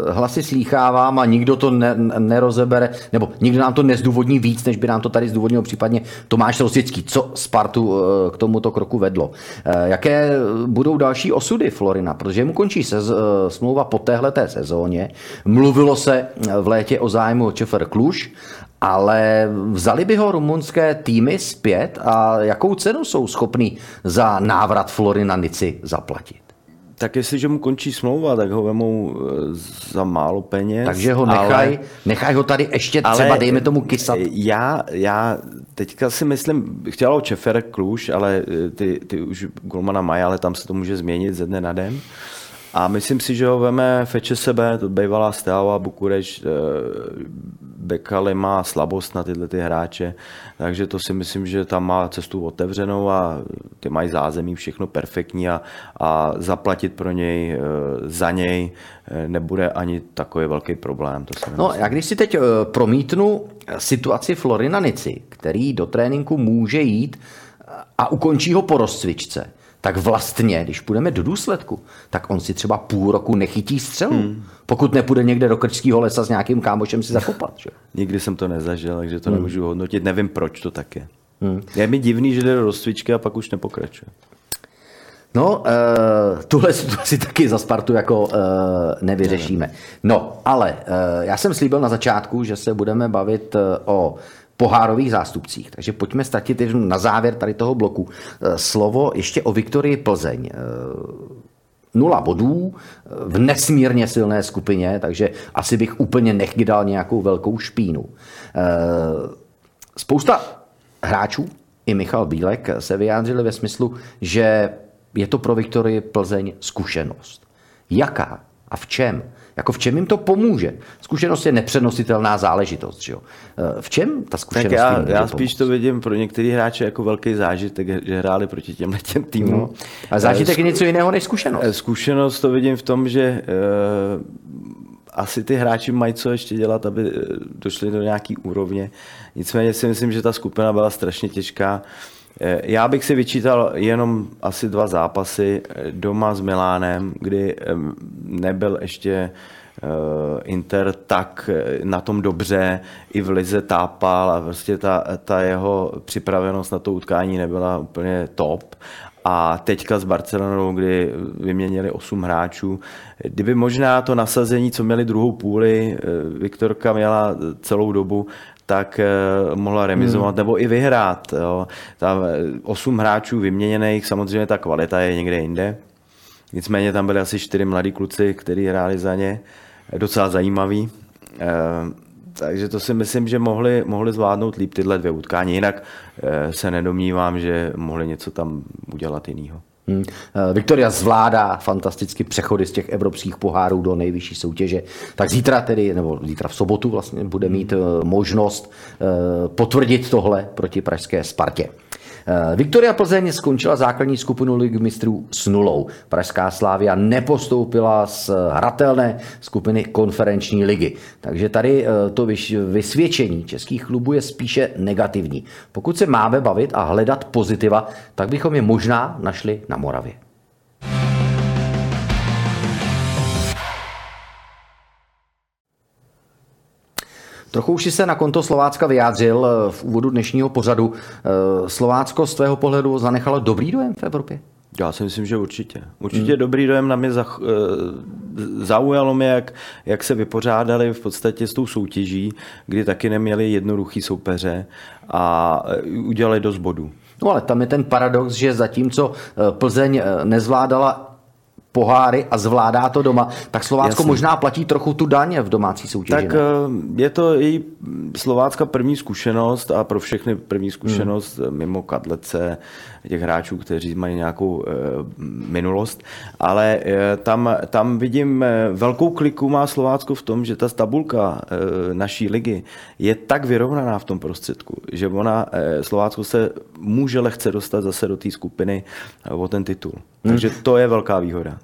hlasy slýchávám a nikdo to ne, nerozebere, nebo nikdo nám to nezdůvodní víc, než by nám to tady zdůvodnil případně Tomáš Rosický. Co Spartu k tomuto kroku vedlo? Jaké budou další osudy Florina? Protože mu končí se smlouva po téhleté sezóně. Mluvilo se v létě o zájmu Šeferek Kluž, ale vzali by ho rumunské týmy zpět a jakou cenu jsou schopní za návrat Florina Nici zaplatit? Tak jestliže mu končí smlouva, tak ho vemou za málo peněz. Takže ho nechaj, ale, nechaj ho tady ještě třeba, ale, dejme tomu, kysat. Já, já teďka si myslím, chtěla o Šeferek Kluž, ale ty, ty už golmana mají, ale tam se to může změnit ze dne na den. A myslím si, že ho veme Feče sebe, to bývalá Steaua, Bukurešť, Bekali má slabost na tyhle ty hráče, takže to si myslím, že tam má cestu otevřenou a ty mají zázemí, všechno perfektní a, a zaplatit pro něj, za něj nebude ani takový velký problém. To si no, já když si teď promítnu situaci Florina Nici, který do tréninku může jít a ukončí ho po rozcvičce, tak vlastně, když půjdeme do důsledku, tak on si třeba půl roku nechytí střelu, hmm. pokud nepůjde někde do Krčského lesa s nějakým kámošem si zakopat. Že? Nikdy jsem to nezažil, takže to hmm. nemůžu hodnotit. Nevím, proč to tak je. Hmm. Je mi divný, že jde do rozcvičky a pak už nepokračuje. No, uh, tuhle situaci taky za Spartu jako uh, nevyřešíme. No, ale uh, já jsem slíbil na začátku, že se budeme bavit uh, o pohárových zástupcích. Takže pojďme statit na závěr tady toho bloku. Slovo ještě o Viktorii Plzeň. Nula bodů v nesmírně silné skupině, takže asi bych úplně nechdal nějakou velkou špínu. Spousta hráčů, i Michal Bílek, se vyjádřili ve smyslu, že je to pro Viktorii Plzeň zkušenost. Jaká a v čem? Jako v čem jim to pomůže? Zkušenost je nepřenositelná záležitost. Že jo? V čem ta zkušenost? Já, já spíš to vidím pro některý hráče jako velký zážitek, že hráli proti těmhle těm týmům. No. A zážitek je něco jiného než zkušenost. Zkušenost to vidím v tom, že uh, asi ty hráči mají co ještě dělat, aby došli do nějaký úrovně. Nicméně si myslím, že ta skupina byla strašně těžká. Já bych si vyčítal jenom asi dva zápasy doma s Milánem, kdy nebyl ještě Inter tak na tom dobře, i v lize tápal a vlastně ta, ta jeho připravenost na to utkání nebyla úplně top. A teďka s Barcelonou, kdy vyměnili osm hráčů. Kdyby možná to nasazení, co měli druhou půli, Viktorka měla celou dobu, tak mohla remizovat hmm. nebo i vyhrát. Jo. Tam osm hráčů vyměněných, samozřejmě ta kvalita je někde jinde. Nicméně tam byli asi čtyři mladí kluci, kteří hráli za ně. Docela zajímavý. E, takže to si myslím, že mohli, mohli zvládnout líp tyhle dvě utkání. Jinak e, se nedomnívám, že mohli něco tam udělat jinýho. Hmm. Viktoria zvládá fantasticky přechody z těch evropských pohárů do nejvyšší soutěže. Tak zítra tedy, nebo zítra v sobotu vlastně bude mít možnost potvrdit tohle proti pražské Spartě. Viktoria Plzeň skončila základní skupinu Ligy mistrů s nulou. Pražská Slavia nepostoupila z hratelné skupiny Konferenční ligy. Takže tady to vysvědčení českých klubů je spíše negativní. Pokud se máme bavit a hledat pozitiva, tak bychom je možná našli na Moravě. Trochu už se na konto Slovácka vyjádřil v úvodu dnešního pořadu. Slovácko z tvého pohledu zanechalo dobrý dojem v Evropě? Já si myslím, že určitě. Určitě hmm. dobrý dojem na mě zaujalo mě, jak, jak se vypořádali v podstatě s tou soutěží, kdy taky neměli jednoduchý soupeře a udělali dost bodů. No ale tam je ten paradox, že zatímco Plzeň nezvládala poháry a zvládá to doma, tak Slovácko Jasně. možná platí trochu tu daň v domácí soutěži. Tak ne? Je to její Slovácka první zkušenost a pro všechny první zkušenost hmm. mimo kadlece těch hráčů, kteří mají nějakou e, minulost, ale e, tam, tam vidím e, velkou kliku má Slovácko v tom, že ta tabulka e, naší ligy je tak vyrovnaná v tom prostředku, že ona e, Slovácko se může lehce dostat zase do té skupiny e, o ten titul. Hmm. Takže to je velká výhoda.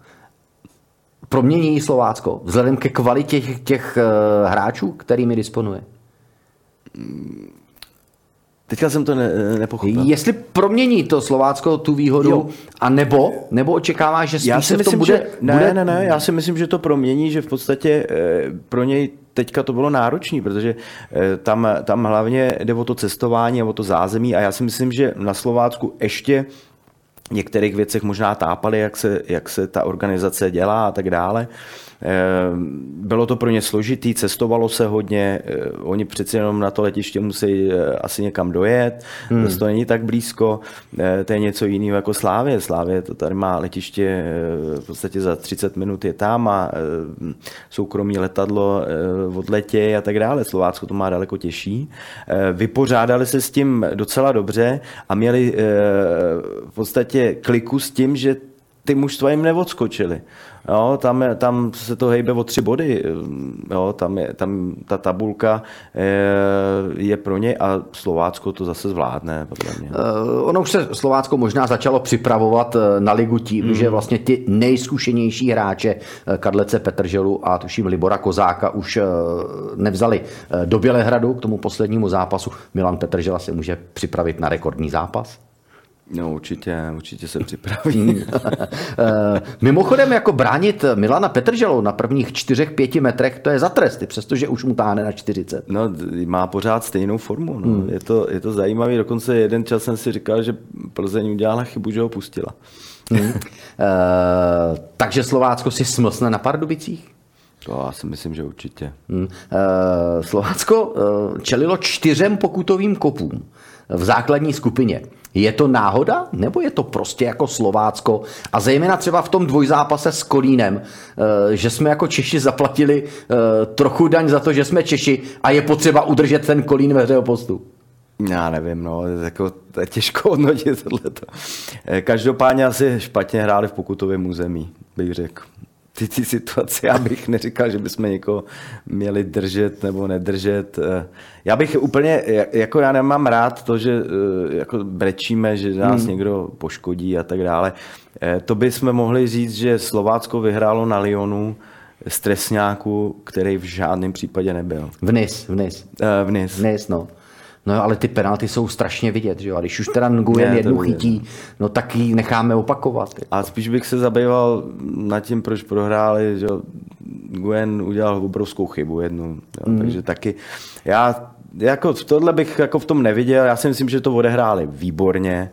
Promění Slovácko vzhledem ke kvalitě těch, těch uh, hráčů, kterými disponuje? Teďka jsem to ne, nepochopil. Jestli promění to Slovácko tu výhodu, jo. a nebo, nebo očekává, že spíš se v tom bude... Že, ne, bude... ne, ne, já si myslím, že to promění, že v podstatě uh, pro něj teďka to bylo náročný, protože tam, tam hlavně jde o to cestování, o to zázemí a já si myslím, že na Slovácku ještě v některých věcech možná tápali, jak se, jak se ta organizace dělá a tak dále. Bylo to pro ně složitý, cestovalo se hodně, oni přeci jenom na to letiště musí asi někam dojet, hmm. to není tak blízko, to je něco jiného jako Slávie. Slávie to tady má letiště, v podstatě za třicet minut je tam a soukromý letadlo odletí a tak dále. Slovácko to má daleko těžší. Vypořádali se s tím docela dobře a měli v podstatě kliku s tím, že ty mužstva jim neodskočili. Jo, tam, tam se to hejbe o tři body. Jo, tam, je, tam ta tabulka je pro ně a Slovácko to zase zvládne. Ono už se Slovácko možná začalo připravovat na ligu tím, mm. že vlastně ty nejzkušenější hráče Kadlece Petrželu a tuším Libora Kozáka už nevzali do Bělehradu k tomu poslednímu zápasu. Milan Petržela se může připravit na rekordní zápas? No určitě, určitě se připraví. Mimochodem, jako bránit Milana Petrželu na prvních čtyřech, pěti metrech, to je za tresty, přestože už mu táhne na čtyřicet. No, má pořád stejnou formu. No. Hmm. Je to, je to zajímavé. Dokonce jeden čas jsem si říkal, že Plzeň udělala chybu, že ho pustila. hmm. Takže Slovácko si smlsne na Pardubicích? To já si myslím, že určitě. Hmm. Slovácko čelilo čtyřem pokutovým kopům v základní skupině. Je to náhoda, nebo je to prostě jako Slovácko? A zejména třeba v tom dvojzápase s Kolínem, že jsme jako Češi zaplatili trochu daň za to, že jsme Češi a je potřeba udržet ten Kolín ve hře o postup. Já nevím, no, jako, to je těžko hodnotit tohleto. Každopádně asi špatně hráli v pokutovém území, bych řekl. Ty, ty situace, já bych neříkal, že bychom někoho měli držet nebo nedržet. Já bych úplně, jako já nemám rád to, že jako brečíme, že nás hmm. někdo poškodí a tak dále. To bychom mohli říct, že Slovácko vyhrálo na Lyonu z trestňáku, který v žádném případě nebyl. V Nys, v Nys. V Nys. V Nys, no. No ale ty penalty jsou strašně vidět, že jo? A když už teda Nguyen ne, jednu chytí, no tak ji necháme opakovat. Jako. A spíš bych se zabýval nad tím, proč prohráli, že Nguyen udělal obrovskou chybu jednu, jo? Mm. Takže taky já jako tohle bych jako v tom neviděl, já si myslím, že to odehráli výborně,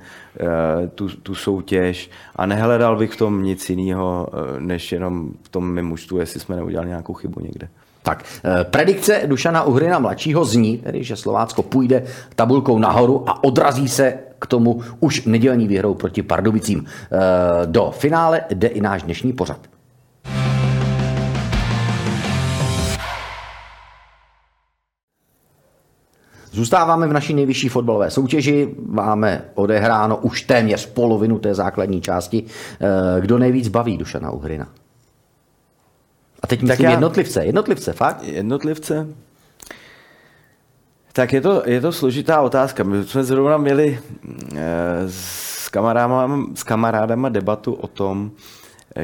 tu, tu soutěž a nehledal bych v tom nic jiného, než jenom v tom mým účtu, jestli jsme neudělali nějakou chybu někde. Tak, predikce Dušana Uhrina mladšího zní, tedy, že Slovácko půjde tabulkou nahoru a odrazí se k tomu už nedělní výhrou proti Pardubicím. Do finále jde i náš dnešní pořad. Zůstáváme v naší nejvyšší fotbalové soutěži, máme odehráno už téměř polovinu té základní části. Kdo nejvíc baví Dušana Uhrina? A teď myslím já, jednotlivce, jednotlivce, fakt? Jednotlivce? Tak je to, je to složitá otázka. My jsme zrovna měli s, kamarádama, s kamarádama debatu o tom,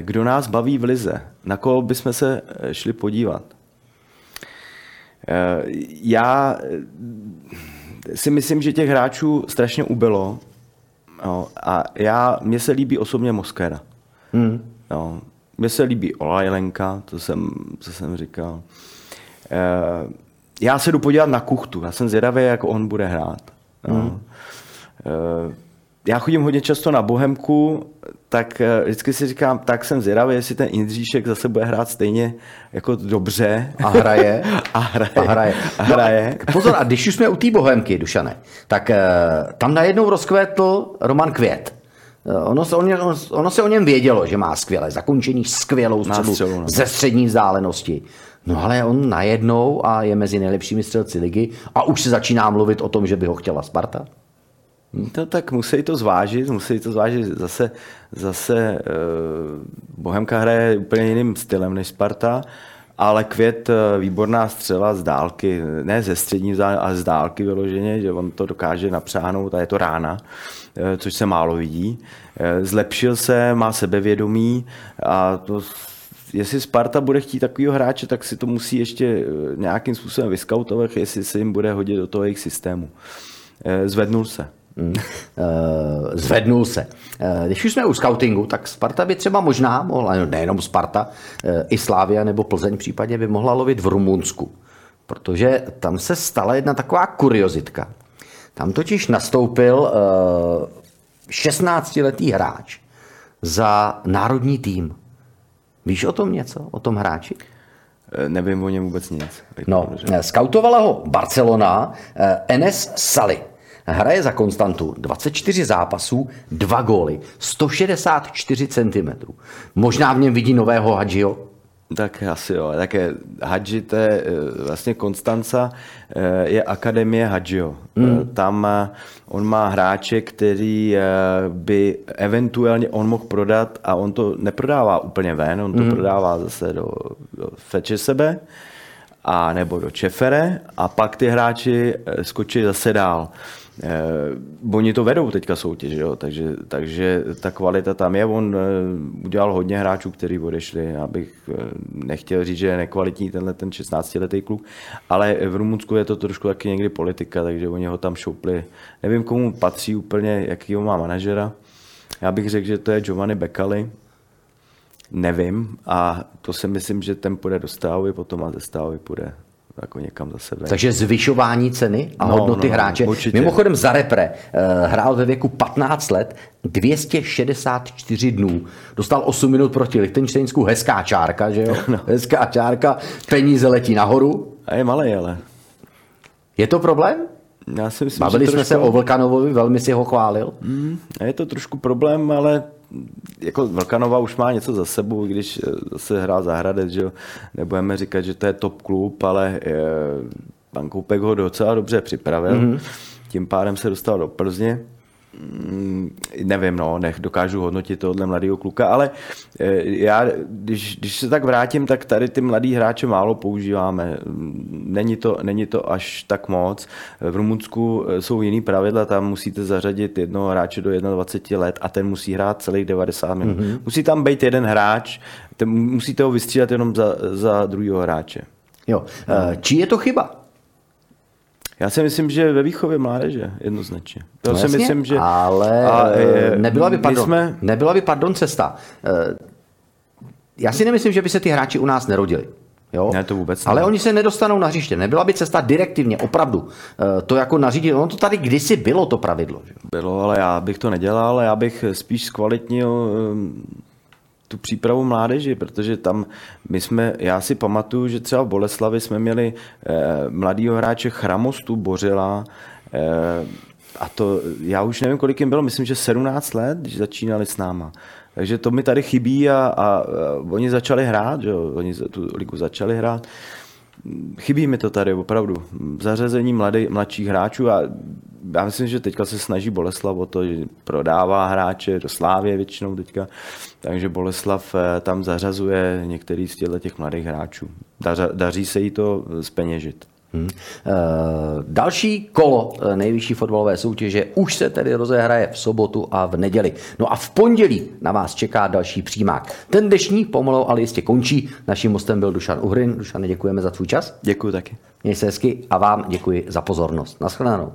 kdo nás baví v lize, na koho bychom se šli podívat. Já si myslím, že těch hráčů strašně ubylo a já, mně se líbí osobně Moskera. Hmm. No. Mně se líbí Olajinka, to jsem, co jsem říkal. E, já se jdu podívat na Kuchtu, já jsem zvědavý, jak on bude hrát. Mm. E, já chodím hodně často na Bohemku, tak vždycky si říkám, tak jsem zvědavý, jestli ten Jindříšek zase bude hrát stejně jako dobře. A hraje. a hraje. A hraje. A hraje. No, pozor, a když už jsme u té Bohemky, Dušane, tak e, tam najednou rozkvétl Roman Květ. Ono se, o něm, ono se o něm vědělo, že má skvělé zakončení, skvělou střelu ze střední vzdálenosti. No ale on najednou a je mezi nejlepšími střelci ligy a už se začíná mluvit o tom, že by ho chtěla Sparta. Hm? No tak musí to zvážit, musí to zvážit. Zase, zase eh, Bohemka hraje úplně jiným stylem než Sparta, ale Květ, výborná střela z dálky, ne ze střední vzdálenosti, ale z dálky vyloženě, že on to dokáže napřáhnout a je to rána, což se málo vidí. Zlepšil se, má sebevědomí a to, jestli Sparta bude chtít takovýho hráče, tak si to musí ještě nějakým způsobem vyskautovat, jestli se jim bude hodit do toho jejich systému. Zvednul se. Hmm. Zvednul se. Když už jsme u skautingu, tak Sparta by třeba možná mohla, nejenom Sparta, i Slavia nebo Plzeň případně by mohla lovit v Rumunsku, protože tam se stala jedna taková kuriozitka. Tam totiž nastoupil šestnáctiletý hráč za národní tým. Víš o tom něco? O tom hráči? Nevím o něm vůbec nic. No, skautovala ho Barcelona, Enes Sali. Hraje za Konstantu dvacet čtyři zápasů, dva góly, sto šedesát čtyři centimetrů. Možná v něm vidí nového Hadžio? Tak asi jo. Tak je, Hadži, to je vlastně Konstanca, je akademie Hadžio. Mm. Tam on má hráče, který by eventuálně on mohl prodat a on to neprodává úplně ven, on to mm. prodává zase do, do feče sebe a nebo do Šefere a pak ty hráči skočí zase dál. Eh, oni to vedou teďka soutěž, jo? Takže, takže ta kvalita tam je. On eh, udělal hodně hráčů, kteří odešli, abych eh, nechtěl říct, že je nekvalitní tenhle ten šestnáctiletý kluk, ale v Rumunsku je to trošku taky někdy politika, takže oni ho tam šoupli. Nevím, komu patří úplně, jakýho má manažera. Já bych řekl, že to je Giovanni Becali. Nevím a to si myslím, že ten půjde do Stávy, potom a ze Stávy půjde jako někam zase ven. Takže zvyšování ceny a no, hodnoty no, hráče. Určitě. Mimochodem za repre hrál ve věku patnáct let, dvě stě šedesát čtyři dnů. Dostal osm minut proti Lichtenštejnsku, hezká čárka, že jo? No. Hezká čárka, peníze letí nahoru. A je malej, ale. Je to problém? Já si myslím, Bavili že jsme trošku... se o Vlkanovovi, velmi si ho chválil. Mm, je to trošku problém, ale jako Vlkanova už má něco za sebou, když zase hrál za Hradec, že jo, nebudeme říkat, že to je top klub, ale je, pan Koupek ho docela dobře připravil, mm-hmm. tím pádem se dostal do Plzně. Mm, nevím, no, nech dokážu hodnotit tohohle mladého kluka, ale já, když, když se tak vrátím, tak tady ty mladý hráče málo používáme. Není to, není to až tak moc. V Rumunsku jsou jiný pravidla, tam musíte zařadit jednoho hráče do dvacet jedna let a ten musí hrát celých devadesát minut. Mm-hmm. Musí tam být jeden hráč, ten, musíte ho vystřídat jenom za, za druhého hráče. Jo. Čí je to chyba? Já si myslím, že ve výchově mládeže jednoznačně. To no si jasně, myslím, že ale a, e, nebyla by pardon, jsme... nebyla by pardon cesta. Já si nemyslím, že by se ty hráči u nás nerodili. Jo? Ne, to vůbec ne. Ale oni se nedostanou na hřiště. Nebyla by cesta direktivně, opravdu. To jako nařídit, ono to tady kdysi bylo to pravidlo. Že? Bylo, ale já bych to nedělal, já bych spíš zkvalitnil tu přípravu mládeži, protože tam my jsme, já si pamatuju, že třeba v Boleslavi jsme měli eh, mladýho hráče Chramostu Bořila eh, a to, já už nevím, kolik jim bylo, myslím, že sedmnáct let, když začínali s náma. Takže to mi tady chybí a, a, a oni začali hrát, že jo, oni tu ligu začali hrát. Chybí mi to tady opravdu. Zařazení mladý, mladších hráčů a já myslím, že teďka se snaží Boleslav o to, že prodává hráče do Slávie většinou teďka, takže Boleslav tam zařazuje některý z těch mladých hráčů. Dař, daří se jí to zpeněžit. Hmm. Uh, další kolo nejvyšší fotbalové soutěže už se tedy rozehraje v sobotu a v neděli. No a v pondělí na vás čeká další přímák. Ten dnešní pomalu, ale jistě končí. Naším hostem byl Dušan Uhrin. Dušane, děkujeme za tvůj čas. Děkuji taky. Měj se hezky a vám děkuji za pozornost. Naschledanou.